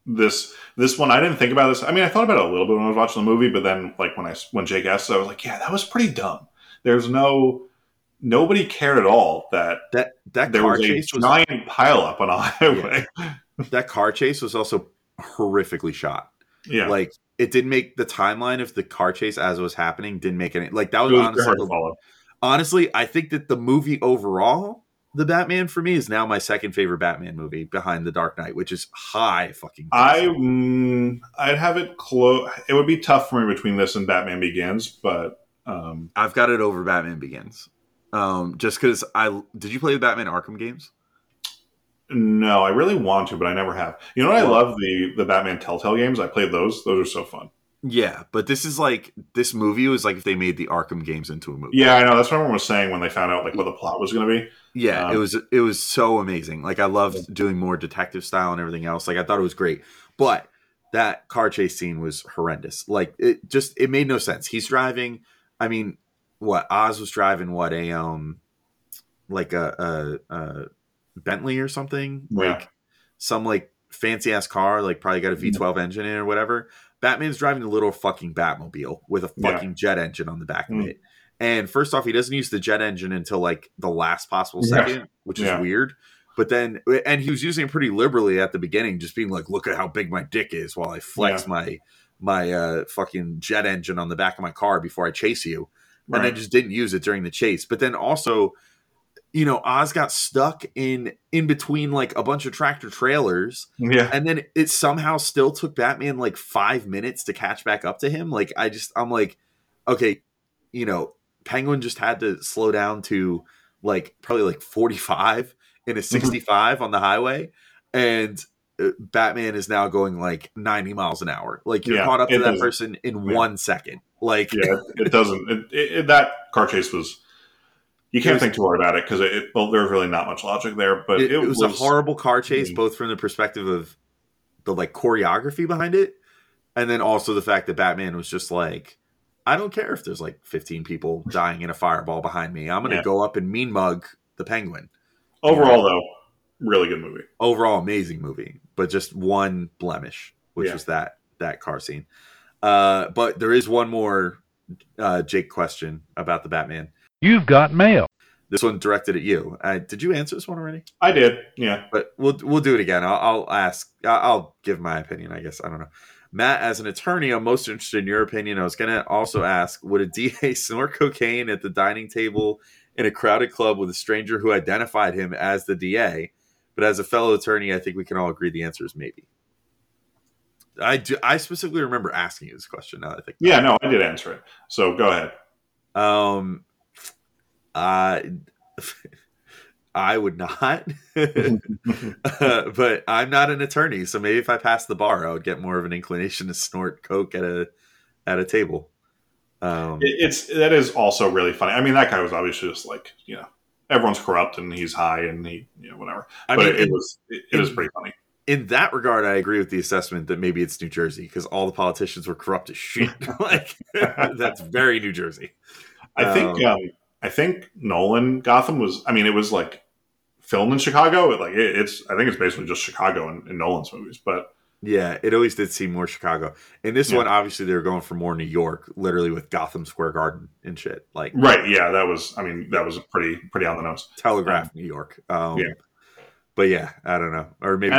This one, I didn't think about this. I mean, I thought about it a little bit when I was watching the movie, but then like when Jake asked, I was like, yeah, that was pretty dumb. There's nobody cared at all that there was a giant pileup on a highway. Yeah. That car chase was also horrifically shot. Yeah. Like, it didn't make the timeline of the car chase as it was happening, didn't make any, like, that was honestly, I think that the movie overall, The Batman for me is now my second favorite Batman movie behind The Dark Knight, which is high fucking. I'd have it close. It would be tough for me between this and Batman Begins, but I've got it over Batman Begins. Just because did you play the Batman Arkham games? No, I really want to, but I never have. You know what? I love the Batman Telltale games. I played those. Those are so fun. Yeah, but this is like, this movie was like if they made the Arkham games into a movie. Yeah, I know. That's what everyone was saying when they found out like what the plot was going to be. Yeah, it was so amazing. Like, I loved doing more detective style and everything else. Like, I thought it was great. But that car chase scene was horrendous. Like, it made no sense. He's driving. I mean, Oz was driving a Bentley or something, like some like fancy ass car, like probably got a V12 engine in it or whatever. Batman's driving a little fucking Batmobile with a fucking jet engine on the back of it. And first off, he doesn't use the jet engine until like the last possible second, which is weird. But then, and he was using it pretty liberally at the beginning, just being like, look at how big my dick is while I flex my fucking jet engine on the back of my car before I chase you. And I just didn't use it during the chase. But then also, you know, Oz got stuck in between like a bunch of tractor trailers. Yeah. And then it somehow still took Batman like 5 minutes to catch back up to him. Like, I'm like, okay, you know, Penguin just had to slow down to like probably like 45 in a 65 on the highway. And Batman is now going like 90 miles an hour. Like, you're caught up to that person in 1 second. Like, it doesn't. That car chase was. You can't think too hard about it because there's really not much logic there. But it was a horrible car chase, both from the perspective of the like choreography behind it, and then also the fact that Batman was just like, I don't care if there's like 15 people dying in a fireball behind me. I'm going to go up and mean mug the Penguin. Overall, though, really good movie. Overall, amazing movie, but just one blemish, which was that car scene. But there is one more Jake question about the Batman. You've got mail. This one directed at you. Did you answer this one already? I did. Yeah, but we'll do it again. I'll ask. I'll give my opinion, I guess. I don't know. Matt, as an attorney, I'm most interested in your opinion. I was going to also ask: would a DA snort cocaine at the dining table in a crowded club with a stranger who identified him as the DA? But as a fellow attorney, I think we can all agree the answer is maybe. I do. I specifically remember asking you this question. Now that I think. Yeah. No, I did answer it. So go ahead. I would not, but I'm not an attorney, so maybe if I passed the bar, I would get more of an inclination to snort coke at a table. That is also really funny. I mean, that guy was obviously just like, you know, everyone's corrupt and he's high and he, you know, whatever. But I mean, it was pretty funny. In that regard, I agree with the assessment that maybe it's New Jersey because all the politicians were corrupt as shit. Like, that's very New Jersey. I think Nolan Gotham was. I mean, it was like filmed in Chicago. I think it's basically just Chicago in Nolan's movies. But yeah, it always did seem more Chicago. In this one, obviously, they were going for more New York, literally with Gotham Square Garden and shit. Like, right? Yeah, that was. I mean, that was pretty on the nose. Telegraph New York. But yeah, I don't know, or maybe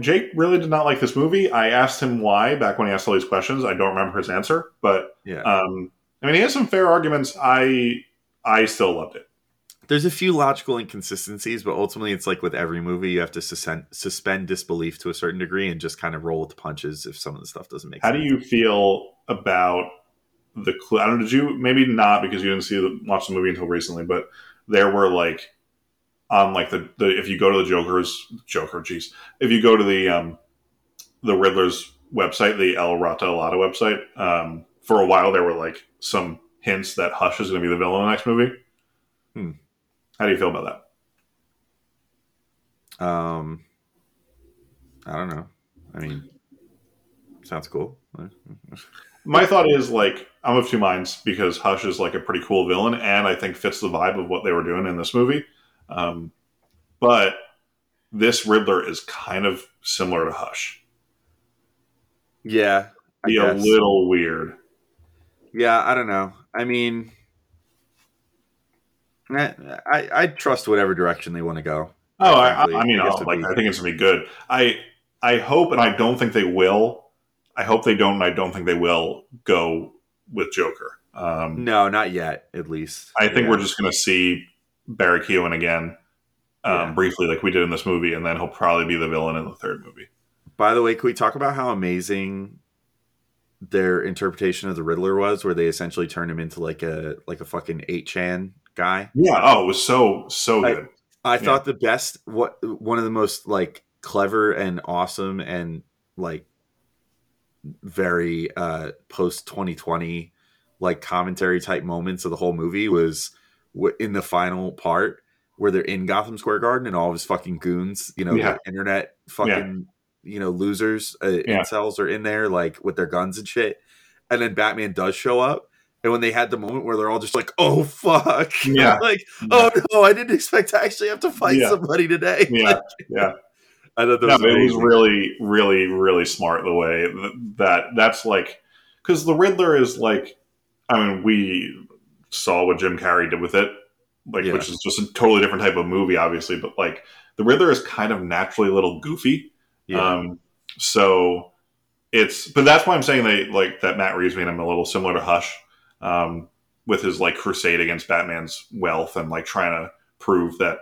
Jake really did not like this movie. I asked him why back when he asked all these questions. I don't remember his answer, but yeah. I mean, he has some fair arguments. I still loved it. There's a few logical inconsistencies, but ultimately it's like with every movie, you have to suspend disbelief to a certain degree and just kind of roll with the punches if some of the stuff doesn't make sense. How do you feel about the clue? I don't know, did you, maybe not because you didn't watch the movie until recently, but there were like, on like the if you go to the Joker, geez, if you go to the Riddler's website, the El Rata Alata website, for a while there were like some hints that Hush is going to be the villain in the next movie. How do you feel about that? I don't know. I mean, sounds cool. My thought is, like, I'm of two minds because Hush is, like, a pretty cool villain and I think fits the vibe of what they were doing in this movie. But this Riddler is kind of similar to Hush. Yeah. Be a little weird. Yeah, I don't know. I mean, I trust whatever direction they want to go. Oh, I mean, I think it's going to be good. I hope, and I don't think they will. I hope they don't, and I don't think they will go with Joker. No, not yet, at least. I think we're just going to see Barry Keoghan again briefly, like we did in this movie, and then he'll probably be the villain in the third movie. By the way, can we talk about how amazing their interpretation of the Riddler was, where they essentially turned him into like a fucking 8chan guy? Yeah. Oh, it was so good. I thought the best, one of the most like clever and awesome and like very post 2020 like commentary type moments of the whole movie was in the final part where they're in Gotham Square Garden and all of his fucking goons, you know, internet fucking losers, incels are in there like with their guns and shit, and then Batman does show up. And when they had the moment where they're all just like, "Oh fuck!" Yeah, like, "Oh no, I didn't expect to actually have to fight somebody today." Yeah, like, yeah. I thought that was amazing. It was really, really, really smart the way that's like, because the Riddler is like, I mean, we saw what Jim Carrey did with it, like, which is just a totally different type of movie, obviously. But like, the Riddler is kind of naturally a little goofy, so it's. But that's why I'm saying they like that Matt Reeves made him a little similar to Hush. With his like crusade against Batman's wealth and like trying to prove that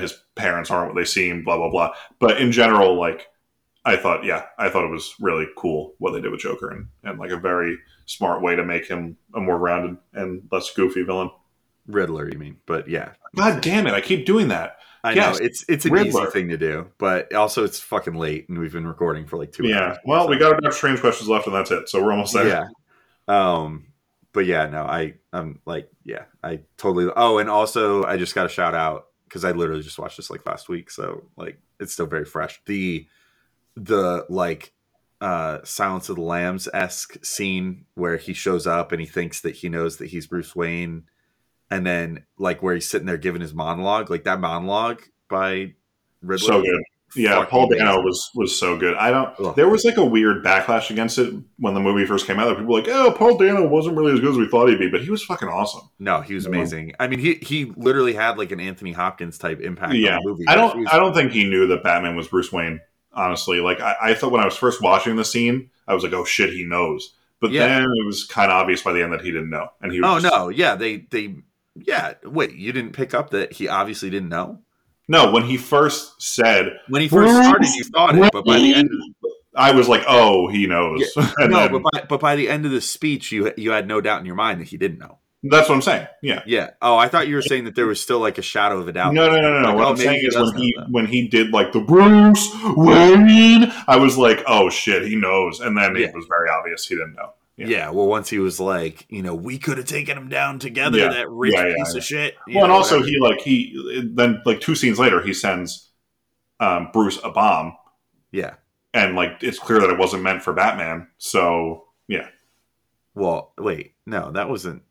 his parents aren't what they seem, blah blah blah. But in general, like I thought it was really cool what they did with Joker and like a very smart way to make him a more rounded and less goofy villain. Riddler, you mean? But yeah, god damn it, I keep doing that. I know it's an Riddler. Easy thing to do, but also it's fucking late and we've been recording for like 2 hours. Yeah, well, so we got enough strange questions left and that's it, so we're almost there. Yeah. But yeah, no, I'm like, yeah, I totally. Oh, and also I just got to shout out because I literally just watched this like last week. So like, it's still very fresh. The like Silence of the Lambs-esque scene where he shows up and he thinks that he knows that he's Bruce Wayne. And then like where he's sitting there giving his monologue, like that monologue by Riddler. So good. Yeah, Paul Dano was so good. There was like a weird backlash against it when the movie first came out. People were like, "Oh, Paul Dano wasn't really as good as we thought he'd be," but he was fucking awesome. No, he was amazing. I mean, he literally had like an Anthony Hopkins type impact on the movie. I don't think he knew that Batman was Bruce Wayne. Honestly, like I thought when I was first watching the scene, I was like, "Oh shit, he knows." But then it was kind of obvious by the end that he didn't know. And he was Wait, you didn't pick up that he obviously didn't know? No, when he first started, you thought it, but by the end of the, I was like, "Oh, he knows." Yeah. But by the end of the speech, you had no doubt in your mind that he didn't know. That's what I'm saying. Yeah, yeah. Oh, I thought you were saying that there was still like a shadow of a doubt. No. Like, what I'm saying is when he did like the Bruce Wayne, I was like, "Oh shit, he knows," and then it was very obvious he didn't know. Yeah. Well, once he was like, you know, we could have taken him down together, that rich piece of shit. Well, and also whatever. Then 2 scenes later, he sends Bruce a bomb. Yeah. And, like, it's clear that it wasn't meant for Batman, so, yeah. Well, wait, no, that wasn't.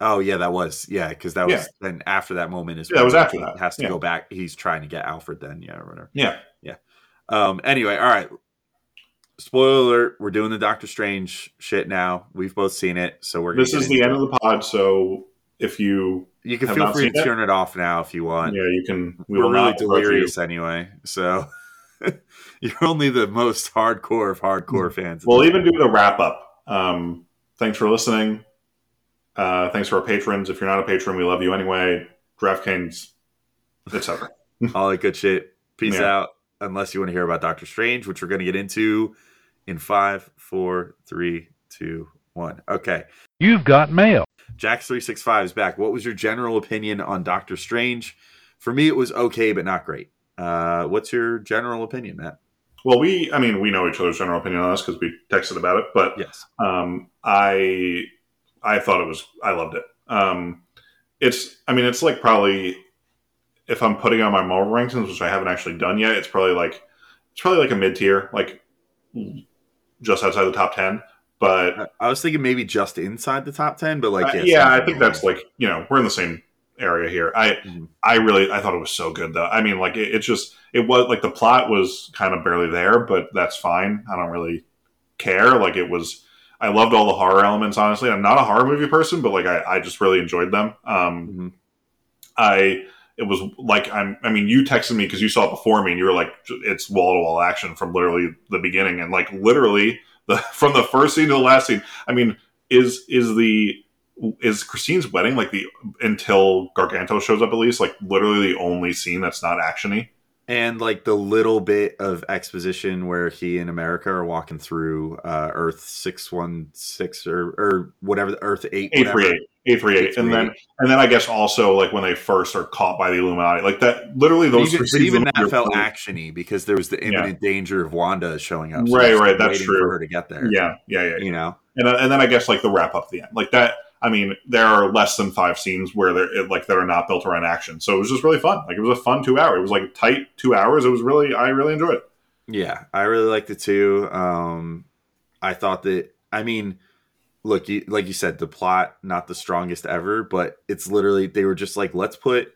Oh, yeah, that was. Yeah, because that was then after that moment. That was after that. Has to go back. He's trying to get Alfred then, or whatever. Yeah. Yeah. Anyway, all right. Spoiler alert, we're doing the Doctor Strange shit now. We've both seen it, so we're going to. This is the end of the pod, so if you can feel free to turn it off now if you want. Yeah, you can. We're really delirious anyway, so you're only the most hardcore of hardcore fans. We'll even do the wrap up. Thanks for listening. Thanks for our patrons. If you're not a patron, we love you anyway. DraftKings, etc. All that good shit. Peace out. Unless you want to hear about Doctor Strange, which we're going to get into. In 5, 4, 3, 2, 1. Okay. You've got mail. Jax365 is back. What was your general opinion on Doctor Strange? For me, it was okay, but not great. What's your general opinion, Matt? Well, we know each other's general opinion on this because we texted about it, but yes. I thought I loved it. It's like probably, if I'm putting on my Marvel rankings, which I haven't actually done yet, it's probably like a mid tier, like just outside the top 10. But I was thinking maybe just inside the top 10, but like, I think that's like, you know, we're in the same area here. I thought it was so good though. I mean, like it was like the plot was kind of barely there, but that's fine. I don't really care. Like I loved all the horror elements, honestly. I'm not a horror movie person, but like, I just really enjoyed them. It was like, I mean, you texted me cause you saw it before me and you were like, it's wall to wall action from literally the beginning. And like literally, from the first scene to the last scene. I mean, is Christine's wedding like until Garganto shows up at least like literally the only scene that's not actiony? And like the little bit of exposition where he and America are walking through Earth 616 or whatever, Earth 838, and then I guess also like when they first are caught by the Illuminati, like that. Literally, those. But even that felt actiony because there was the imminent danger of Wanda showing up. So right. That's true. For her to get there. Yeah. You know, and then I guess like the wrap up at the end, like that. I mean, there are less than 5 scenes where they're like that are not built around action. So it was just really fun. Like it was a fun 2 hours. It was like a tight 2 hours. It was really, I really enjoyed it. Yeah, I really liked it too. I thought that. I mean, look, like you said, the plot not the strongest ever, but it's literally they were just like, let's put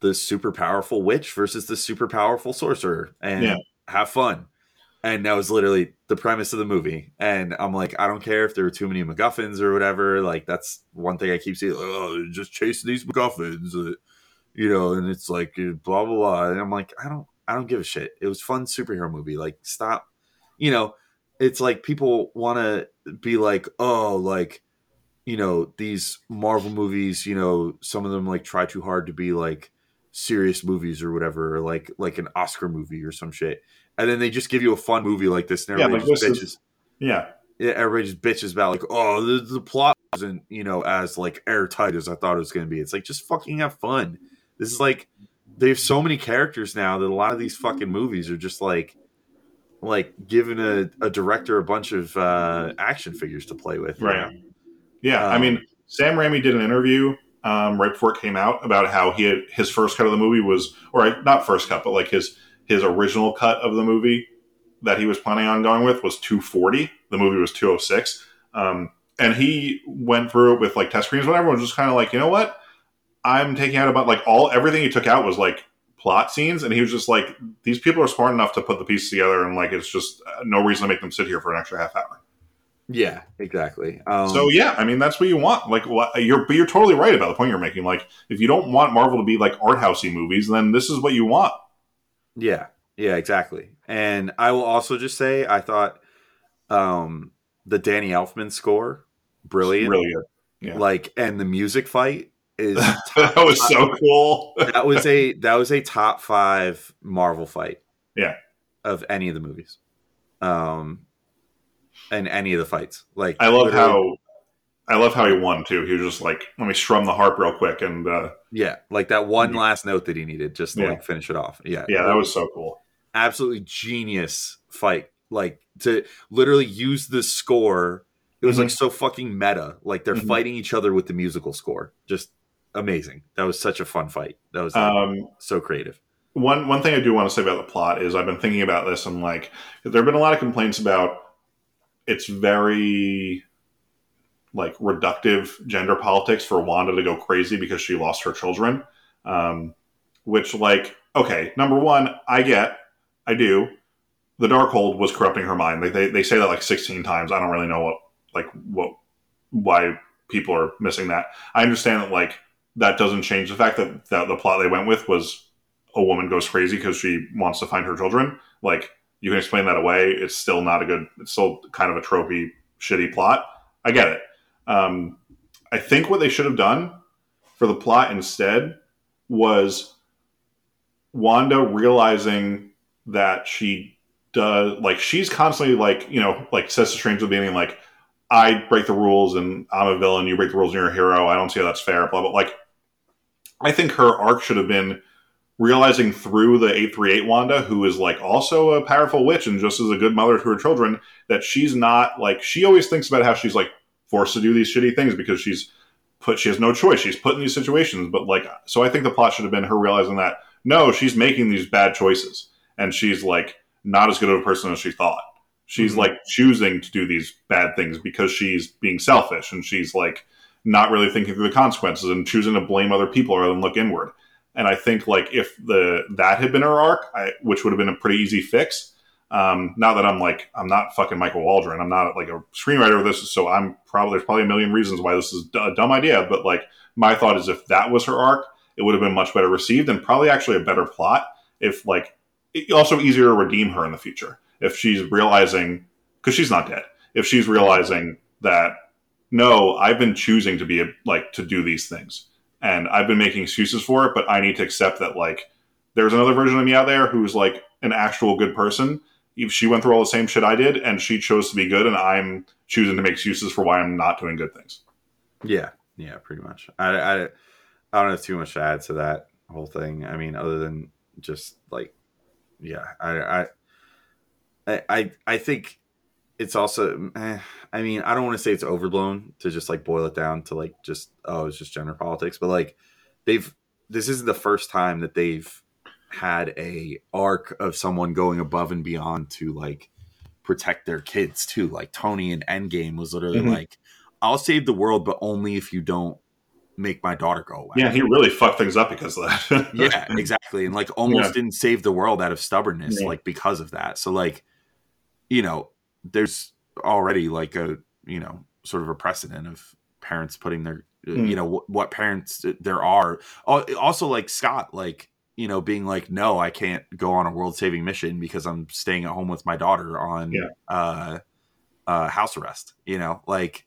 the super powerful witch versus the super powerful sorcerer and have fun. And that was literally the premise of the movie. And I'm like, I don't care if there were too many MacGuffins or whatever. Like, that's one thing I keep seeing. Like, oh, just chase these MacGuffins, you know, and it's like, blah, blah, blah. And I'm like, I don't give a shit. It was a fun superhero movie. Like, stop. You know, it's like people want to be like, oh, like, you know, these Marvel movies, you know, some of them like try too hard to be like serious movies or whatever, or like an Oscar movie or some shit. And then they just give you a fun movie like this. And everybody everybody just bitches about like, oh, the plot wasn't, you know, as like airtight as I thought it was going to be. It's like, just fucking have fun. This is like, they have so many characters now that a lot of these fucking movies are just like giving a director a bunch of action figures to play with. Right. Know? Yeah. I mean, Sam Raimi did an interview right before it came out about how he had, his first cut of the movie was, or not first cut, but like his original cut of the movie that he was planning on going with was 240. The movie was 206. And he went through it with like test screens when everyone was just kind of like, you know what? I'm taking out about like everything he took out was like plot scenes. And he was just like, these people are smart enough to put the pieces together. And like, it's just no reason to make them sit here for an extra half hour. Yeah, exactly. So yeah, I mean, that's what you want. Like, you're totally right about the point you're making. Like if you don't want Marvel to be like art housey movies, then this is what you want. Yeah, exactly. And I will also just say, I thought the Danny Elfman score, brilliant. Yeah. Like, and the music fight is that was so cool. that was a top 5 Marvel fight. Yeah, of any of the movies, and any of the fights. Like, I love how he won too. He was just like, let me strum the harp real quick, and like that one last note that he needed just to like finish it off. Yeah, that was so cool. Absolutely genius fight. Like to literally use the score. It was like so fucking meta. Like they're fighting each other with the musical score. Just amazing. That was such a fun fight. That was so creative. One thing I do want to say about the plot is I've been thinking about this and like there have been a lot of complaints about it's very like reductive gender politics for Wanda to go crazy because she lost her children. Which like, okay, number one, I do. The Darkhold was corrupting her mind. Like they say that like 16 times. I don't really know why people are missing that. I understand that like, that doesn't change the fact that the plot they went with was a woman goes crazy because she wants to find her children. Like you can explain that away. It's still not a good, it's still kind of a tropey, shitty plot. I get it. I think what they should have done for the plot instead was Wanda realizing that she does like she's constantly like, you know, like says to strangers at the beginning, like, I break the rules and I'm a villain, you break the rules and you're a hero, I don't see how that's fair, blah blah. Like I think her arc should have been realizing through the 838 Wanda, who is like also a powerful witch and just as a good mother to her children, that she's not like, she always thinks about how she's like forced to do these shitty things because she has no choice. She's put in these situations, but like, so I think the plot should have been her realizing that no, she's making these bad choices and she's like not as good of a person as she thought. She's like choosing to do these bad things because she's being selfish and she's like not really thinking through the consequences and choosing to blame other people rather than look inward. And I think like if that had been her arc, which would have been a pretty easy fix. Now that I'm not fucking Michael Waldron. I'm not like a screenwriter of this. So there's probably a million reasons why this is a dumb idea. But like my thought is if that was her arc, it would have been much better received and probably actually a better plot if like it also easier to redeem her in the future. If she's realizing, because she's not dead, if she's realizing that, no, I've been choosing to be like to do these things and I've been making excuses for it, but I need to accept that like there's another version of me out there who's like an actual good person. If she went through all the same shit I did and she chose to be good and I'm choosing to make excuses for why I'm not doing good things. Yeah. Yeah, pretty much. I don't have too much to add to that whole thing. I mean, other than just like, yeah, I think it's also, I mean, I don't want to say it's overblown to just like boil it down to like just, oh, it's just gender politics. But like this isn't the first time that they've had a arc of someone going above and beyond to like protect their kids too. Like Tony in Endgame was literally like, I'll save the world, but only if you don't make my daughter go away. Yeah, he really fucked things up because of that. Yeah, exactly. And like almost didn't save the world out of stubbornness, like because of that. So like, you know, there's already like a, you know, sort of a precedent of parents putting their, you know, what parents there are. Also like Scott, like, you know, being like, no, I can't go on a world saving mission because I'm staying at home with my daughter on house arrest, you know, like.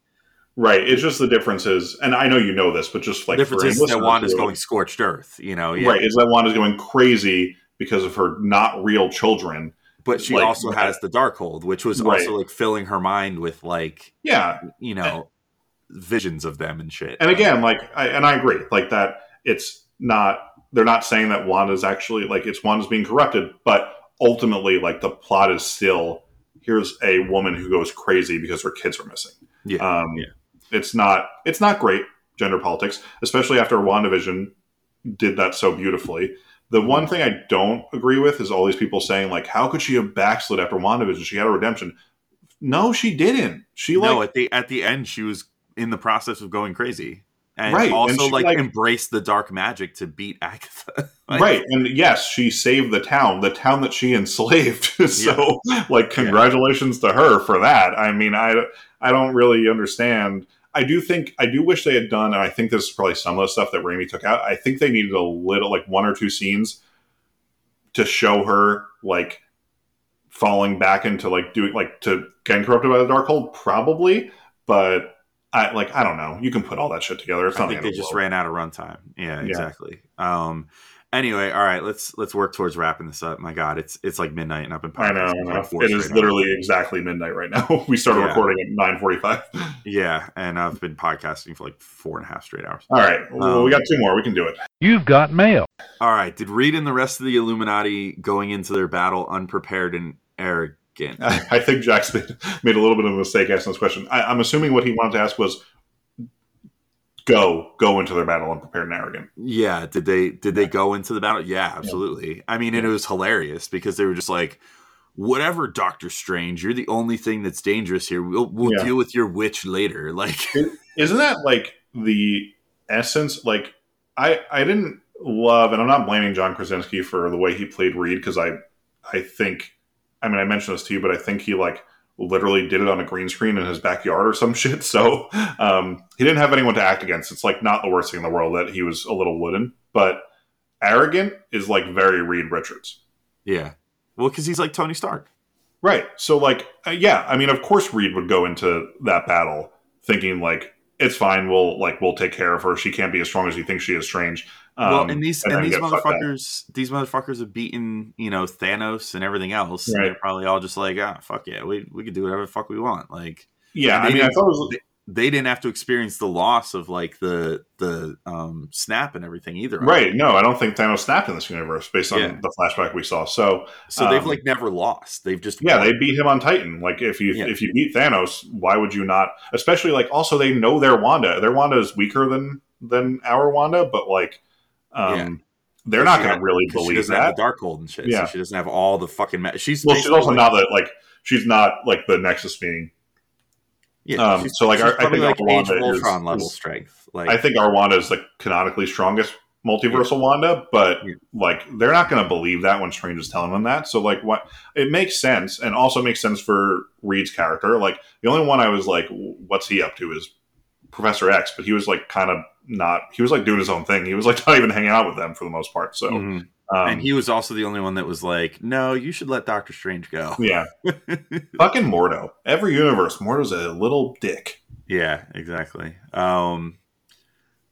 Right. It's just the differences. And I know you know this, but just like differences that Wanda's going scorched earth, you know. Yeah. Right. Is that Wanda's going crazy because of her not real children. But she like, also has the Darkhold, which was also like filling her mind with like, you know, visions of them and shit. And again, like, I agree like that it's not, they're not saying that Wanda's actually like it's Wanda's being corrupted, but ultimately like the plot is still here's a woman who goes crazy because her kids are missing. Yeah. It's not great gender politics, especially after WandaVision did that so beautifully. The one thing I don't agree with is all these people saying like, how could she have backslid after WandaVision? She had a redemption. No, she didn't. She like at the end, she was in the process of going crazy and also and she, like embraced the dark magic to beat Agatha. Like, and yes, she saved the town that she enslaved. So like, congratulations to her for that. I mean, I don't really understand. I do wish they had done, and I think this is probably some of the stuff that Raimi took out. I think they needed a little, like one or two scenes to show her like falling back into like doing, like to getting corrupted by the Darkhold probably. But I don't know. You can put all that shit together. It's not I think they just ran out of runtime. Yeah, exactly. Anyway, all right, let's work towards wrapping this up. My God, it's like midnight and I've been podcasting. I know. It is literally exactly midnight right now. We started recording at 9:45. Yeah, and I've been podcasting for like 4.5 straight hours. All right, well, we got two more. We can do it. You've got mail. All right, did Reed and the rest of the Illuminati going into their battle unprepared and arrogant? I think Jax made a little bit of a mistake asking this question. I'm assuming what he wanted to ask was, Go into their battle unprepared and arrogant. Yeah, did they go into the battle? Yeah, absolutely. Yeah. I mean, and it was hilarious because they were just like, whatever, Doctor Strange, you're the only thing that's dangerous here. We'll deal with your witch later. Like, isn't that like the essence? Like, I didn't love, and I'm not blaming John Krasinski for the way he played Reed because I think, I mean, I mentioned this to you, but I think he like literally did it on a green screen in his backyard or some shit. So he didn't have anyone to act against. It's like not the worst thing in the world that he was a little wooden, but arrogant is like very Reed Richards. Yeah. Well, cause he's like Tony Stark. Right. So like, I mean, of course Reed would go into that battle thinking like, it's fine. We'll take care of her. She can't be as strong as you think she is, Strange. Well, and these motherfuckers have beaten, you know, Thanos and everything else. Right. And they're probably all just like, ah, fuck yeah, we can do whatever the fuck we want. Like, yeah, I mean, I thought they didn't have to experience the loss of like the snap and everything either. Right? No, I don't think Thanos snapped in this universe based on the flashback we saw. So they've like never lost. They've just won. They beat him on Titan. Like if you beat Thanos, why would you not? Especially like also they know their Wanda. Their Wanda is weaker than our Wanda, but like They're not going to really believe she doesn't that. Have the Darkhold and shit. Yeah. So she doesn't have all the fucking. She's also not that like she's not like the Nexus being. Yeah, so like I think like Age Voltron level strength. Like I think our Wanda is like canonically strongest multiversal Wanda, but like they're not going to believe that when Strange is telling them that. So like what it makes sense, and also makes sense for Reed's character. Like the only one I was like, what's he up to is Professor X, but he was like kind of not. He was like doing his own thing. He was like not even hanging out with them for the most part. So. Mm-hmm. And he was also the only one that was like, no, you should let Doctor Strange go. Yeah. Fucking Mordo. Every universe, Mordo's a little dick. Yeah, exactly. But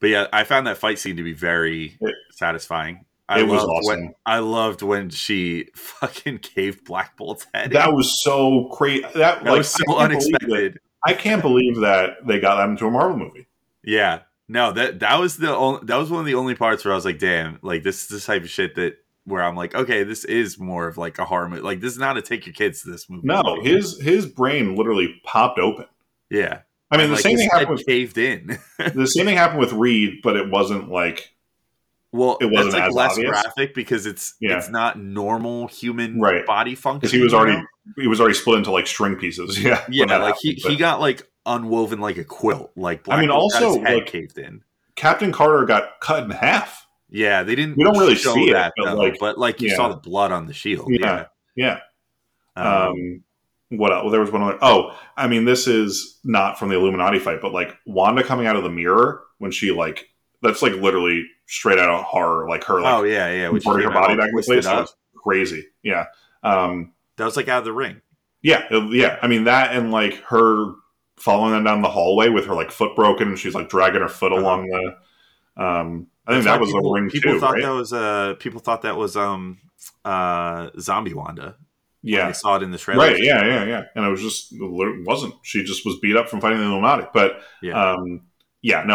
yeah, I found that fight scene to be very satisfying. It was awesome. I loved when she fucking caved Black Bolt's head. That was so crazy. That was so unexpected. I can't believe that they got that into a Marvel movie. Yeah. No, that was one of the only parts where I was like, damn, like this is the type of shit that where I'm like, okay, this is more of like a horror movie. Like this is not a take your kids to this movie. No, movie. His brain literally popped open. Yeah. I mean, and the like, same thing happened with caved in. The same thing happened with Reed, but it wasn't like it wasn't like as less obvious. Graphic because it's not normal human body function. Because he was already split into like string pieces. Yeah. Yeah, like he got like unwoven like a quilt. Like Black also got his head caved in. Captain Carter got cut in half. Yeah, they didn't. We don't really see that, though. But you saw the blood on the shield. Yeah. What else? Well, there was one other. Oh, I mean, this is not from the Illuminati fight, but like Wanda coming out of the mirror when she like that's like literally straight out of horror. Like her, like burning her body back in place. That was crazy. Yeah, that was like out of the ring. Yeah. I mean that and like her. Following them down the hallway with her like foot broken, and she's like dragging her foot along the. I think that was the ring too. People thought that was Zombie Wanda. Yeah, they saw it in the trailer. Right? Yeah. And it was just it wasn't. She just was beat up from fighting the Illuminati. But no.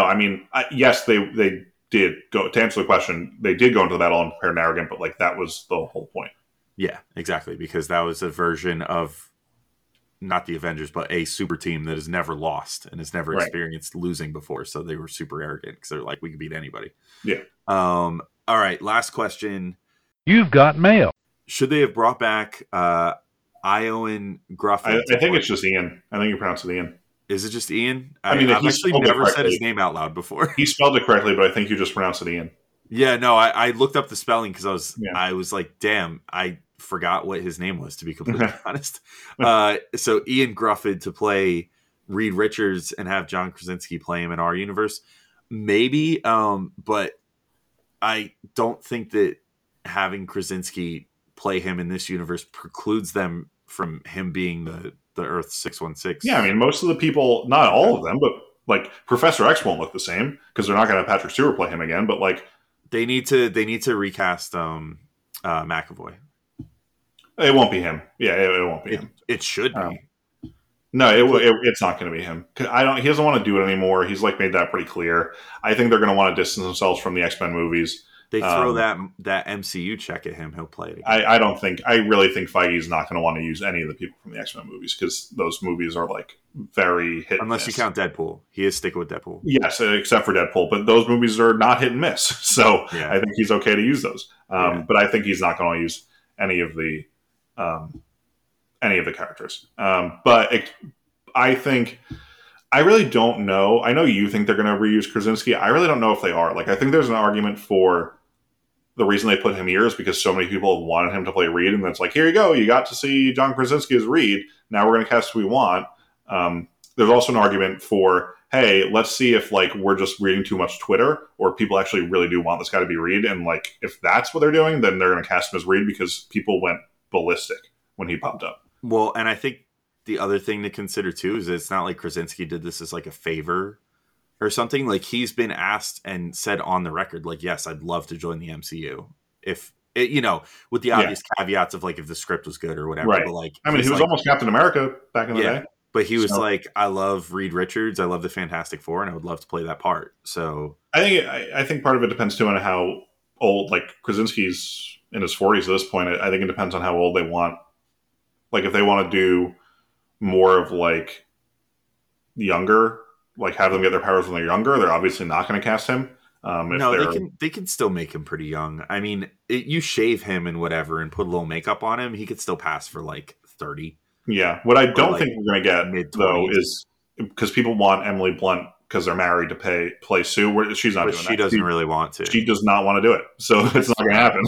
I mean, yes, they did go to answer the question. They did go into the battle unprepared and arrogant, but like that was the whole point. Yeah, exactly, because that was a version of. Not the Avengers, but a super team that has never lost and has never experienced losing before. So they were super arrogant because they're like, we can beat anybody. Yeah. All right. Last question. You've got mail. Should they have brought back Ioan Gruffin? I think it's just Ian. I think you pronounce it Ian. Is it just Ian? I mean, I've actually never said his name out loud before. He spelled it correctly, but I think you just pronounced it Ian. Yeah. No, I looked up the spelling because I was like, damn, I forgot what his name was, to be completely honest. So Ian Gruffin to play Reed Richards and have John Krasinski play him in our universe, maybe. But I don't think that having Krasinski play him in this universe precludes them from him being the Earth 616. Yeah, I mean, most of the people, not all of them, but like Professor X won't look the same because they're not going to have Patrick Stewart play him again. But like, they need to recast McAvoy. It won't be him. Yeah, it won't be him. It should be. No, it's not going to be him. He doesn't want to do it anymore. He's like made that pretty clear. I think they're going to want to distance themselves from the X-Men movies. They throw that MCU check at him. He'll play it again. I really think Feige's not going to want to use any of the people from the X-Men movies because those movies are like very hit and miss. Unless you count Deadpool. He is sticking with Deadpool. Yes, except for Deadpool. But those movies are not hit and miss. So I think he's okay to use those. But I think he's not going to use any of the characters. I think I really don't know. I know you think they're going to reuse Krasinski. I really don't know if they are. Like, I think there's an argument for the reason they put him here is because so many people wanted him to play Reed, and it's like, here you go, you got to see John Krasinski as Reed. Now we're going to cast who we want. There's also an argument for, hey, let's see if like we're just reading too much Twitter, or people actually really do want this guy to be Reed. And like, if that's what they're doing, then they're going to cast him as Reed because people went ballistic when he popped up. Well, and I think the other thing to consider too is that it's not like Krasinski did this as like a favor or something. Like he's been asked and said on the record, like, yes, I'd love to join the MCU if it, you know, with the obvious caveats of like if the script was good or whatever. Right. But like, I mean, he was like, almost Captain America back in the day. But he was like, I love Reed Richards. I love the Fantastic Four, and I would love to play that part. So I think part of it depends too on how old, like Krasinski's in his 40s at this point. I think it depends on how old they want. Like if they want to do more of like younger, like have them get their powers when they're younger, they're obviously not going to cast him. They can still make him pretty young. I mean, you shave him and whatever and put a little makeup on him, he could still pass for like 30. Yeah. What I don't think we're going to get, mid-20s. Though, is because people want Emily Blunt because they're married to play Sue. She's not doing that. She doesn't really want to. She does not want to do it. So it's not going to happen.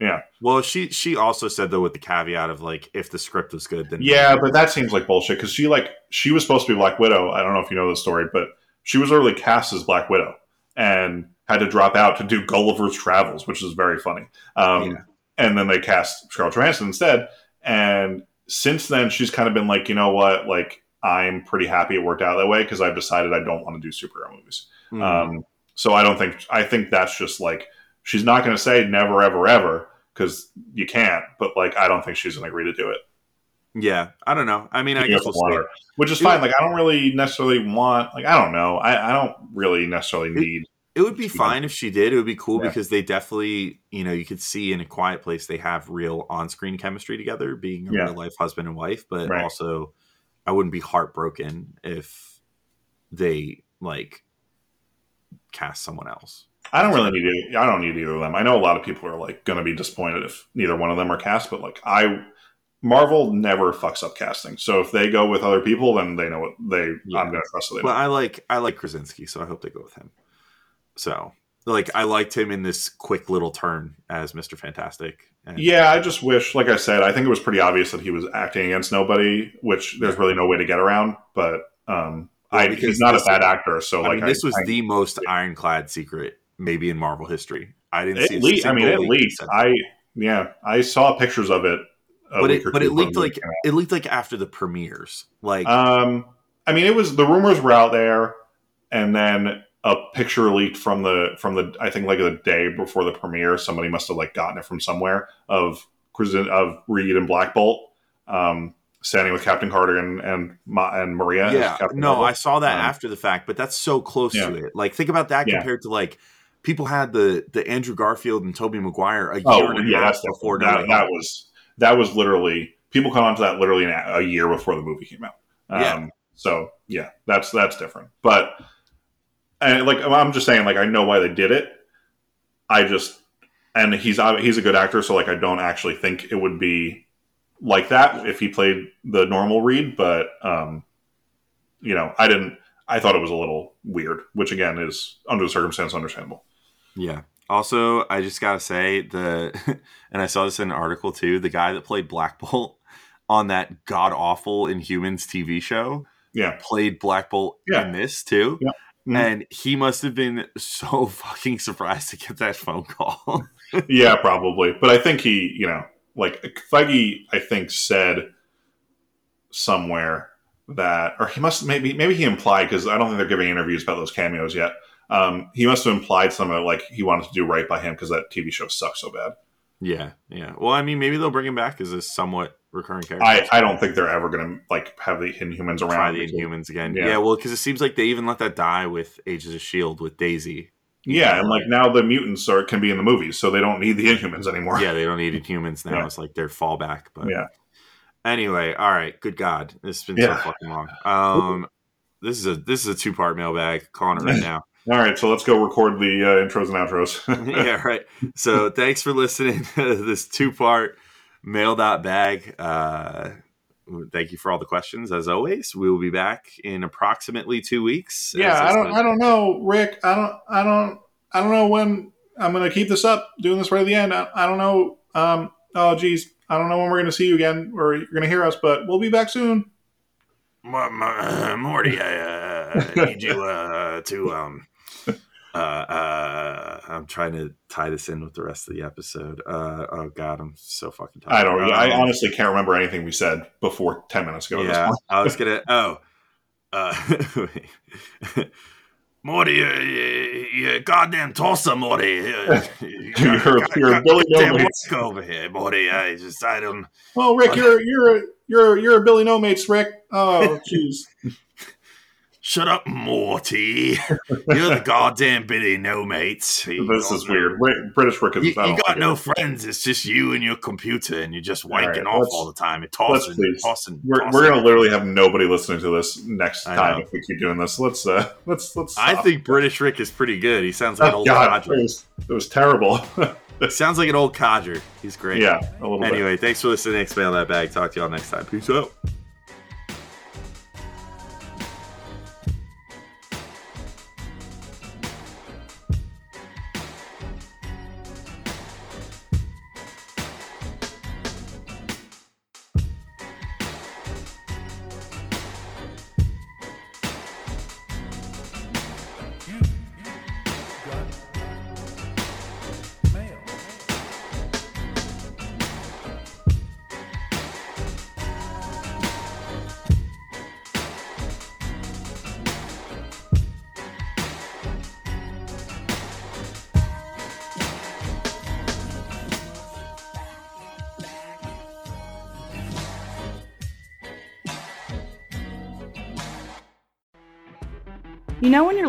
Yeah. Well, she also said, though, with the caveat of, like, if the script was good, then... Yeah, but that seems like bullshit because she was supposed to be Black Widow. I don't know if you know the story, but she was literally cast as Black Widow and had to drop out to do Gulliver's Travels, which is very funny. And then they cast Scarlett Johansson instead. And since then, she's kind of been like, you know what, like... I'm pretty happy it worked out that way because I've decided I don't want to do superhero movies. Mm. So I think that's just like, she's not going to say never, ever, ever because you can't, but like, I don't think she's going to agree to do it. Yeah. I don't know. I mean, I guess we'll see. Which is fine. Like, I don't really necessarily want, like, I don't know. I don't really necessarily need. It would be fine if she did. It would be cool because they definitely, you know, you could see in A Quiet Place, they have real on-screen chemistry together being a real life husband and wife, but also I wouldn't be heartbroken if they like cast someone else. I don't need either of them. I know a lot of people are like going to be disappointed if neither one of them are cast, but like Marvel never fucks up casting. So if they go with other people, then they know what I'm going to trust. Well, I like Krasinski, so I hope they go with him. So like, I liked him in this quick little turn as Mr. Fantastic. Yeah, I just wish, like I said, I think it was pretty obvious that he was acting against nobody, which there's really no way to get around. But he's not a bad actor, so I mean, this was the most ironclad secret maybe in Marvel history. I didn't see it. I mean, it leaked. I saw pictures of it, but it leaked like after the premieres. Like, I mean, it was the rumors were out there, and then a picture leaked from the I think like the day before the premiere, somebody must have like gotten it from somewhere of Reed and Black Bolt standing with Captain Carter and Maria. Yeah, no, Marvel. I saw that after the fact, but that's so close to it. Like, think about that compared to like people had the Andrew Garfield and Tobey Maguire a year and a half before that was literally people caught on to that literally a year before the movie came out. So yeah, that's different, but. And like I'm just saying, like I know why they did it. And he's a good actor, so like I don't actually think it would be like that if he played the normal Reed. But you know, I thought it was a little weird, which again is under the circumstance understandable. Yeah. Also, I just gotta say and I saw this in an article too. The guy that played Black Bolt on that god awful Inhumans TV show, played Black Bolt in this too. Yeah. And he must have been so fucking surprised to get that phone call. Yeah, probably. But I think he, you know, like Feige, I think said somewhere that, or he must maybe he implied, because I don't think they're giving interviews about those cameos yet. He must have implied something like he wanted to do right by him because that TV show sucks so bad. Yeah, yeah. Well, I mean, maybe they'll bring him back as a somewhat recurring character. I don't think they're ever going to like have the Inhumans around. Try the Inhumans again. Yeah, well, because it seems like they even let that die with Agents of S.H.I.E.L.D. with Daisy. Yeah, and like now the mutants can be in the movies, so they don't need the Inhumans anymore. Yeah, they don't need Inhumans now. Yeah. It's like their fallback. But anyway, all right. Good God, this has been so fucking long. This is a two-part mailbag. Calling it right now. All right, so let's go record the intros and outros. Yeah, right. So thanks for listening to this two-part mail.bag. Thank you for all the questions, as always. We will be back in approximately 2 weeks. Yeah, I don't know, Rick. I don't know when I'm going to keep this up, doing this right at the end. I don't know. Oh, geez. I don't know when we're going to see you again or you're going to hear us, but we'll be back soon. Morty, I need you to... I'm trying to tie this in with the rest of the episode. Oh God, I'm so fucking tired. I honestly can't remember anything we said before 10 minutes ago. Yeah, at this point. I was gonna. Morty, you goddamn tosser, Morty. You're Billy No Mates over here, Morty. I don't. Well, Rick, you're a Billy No Mates, Rick. Oh, jeez. Shut up, Morty. You're the goddamn Billy No Mate. This is weird. Wait, British work is you got no friends. It's just you and your computer, and you're just wanking off all the time. And tossing. We're going to literally have nobody listening to this next time if we keep doing this. Let's. I think British Rick is pretty good. He sounds like an old codger. It was terrible. He sounds like an old codger. He's great. Yeah, a little bit. Anyway, thanks for listening to Knicks Mail.bag. Talk to y'all next time. Peace out. You know when you're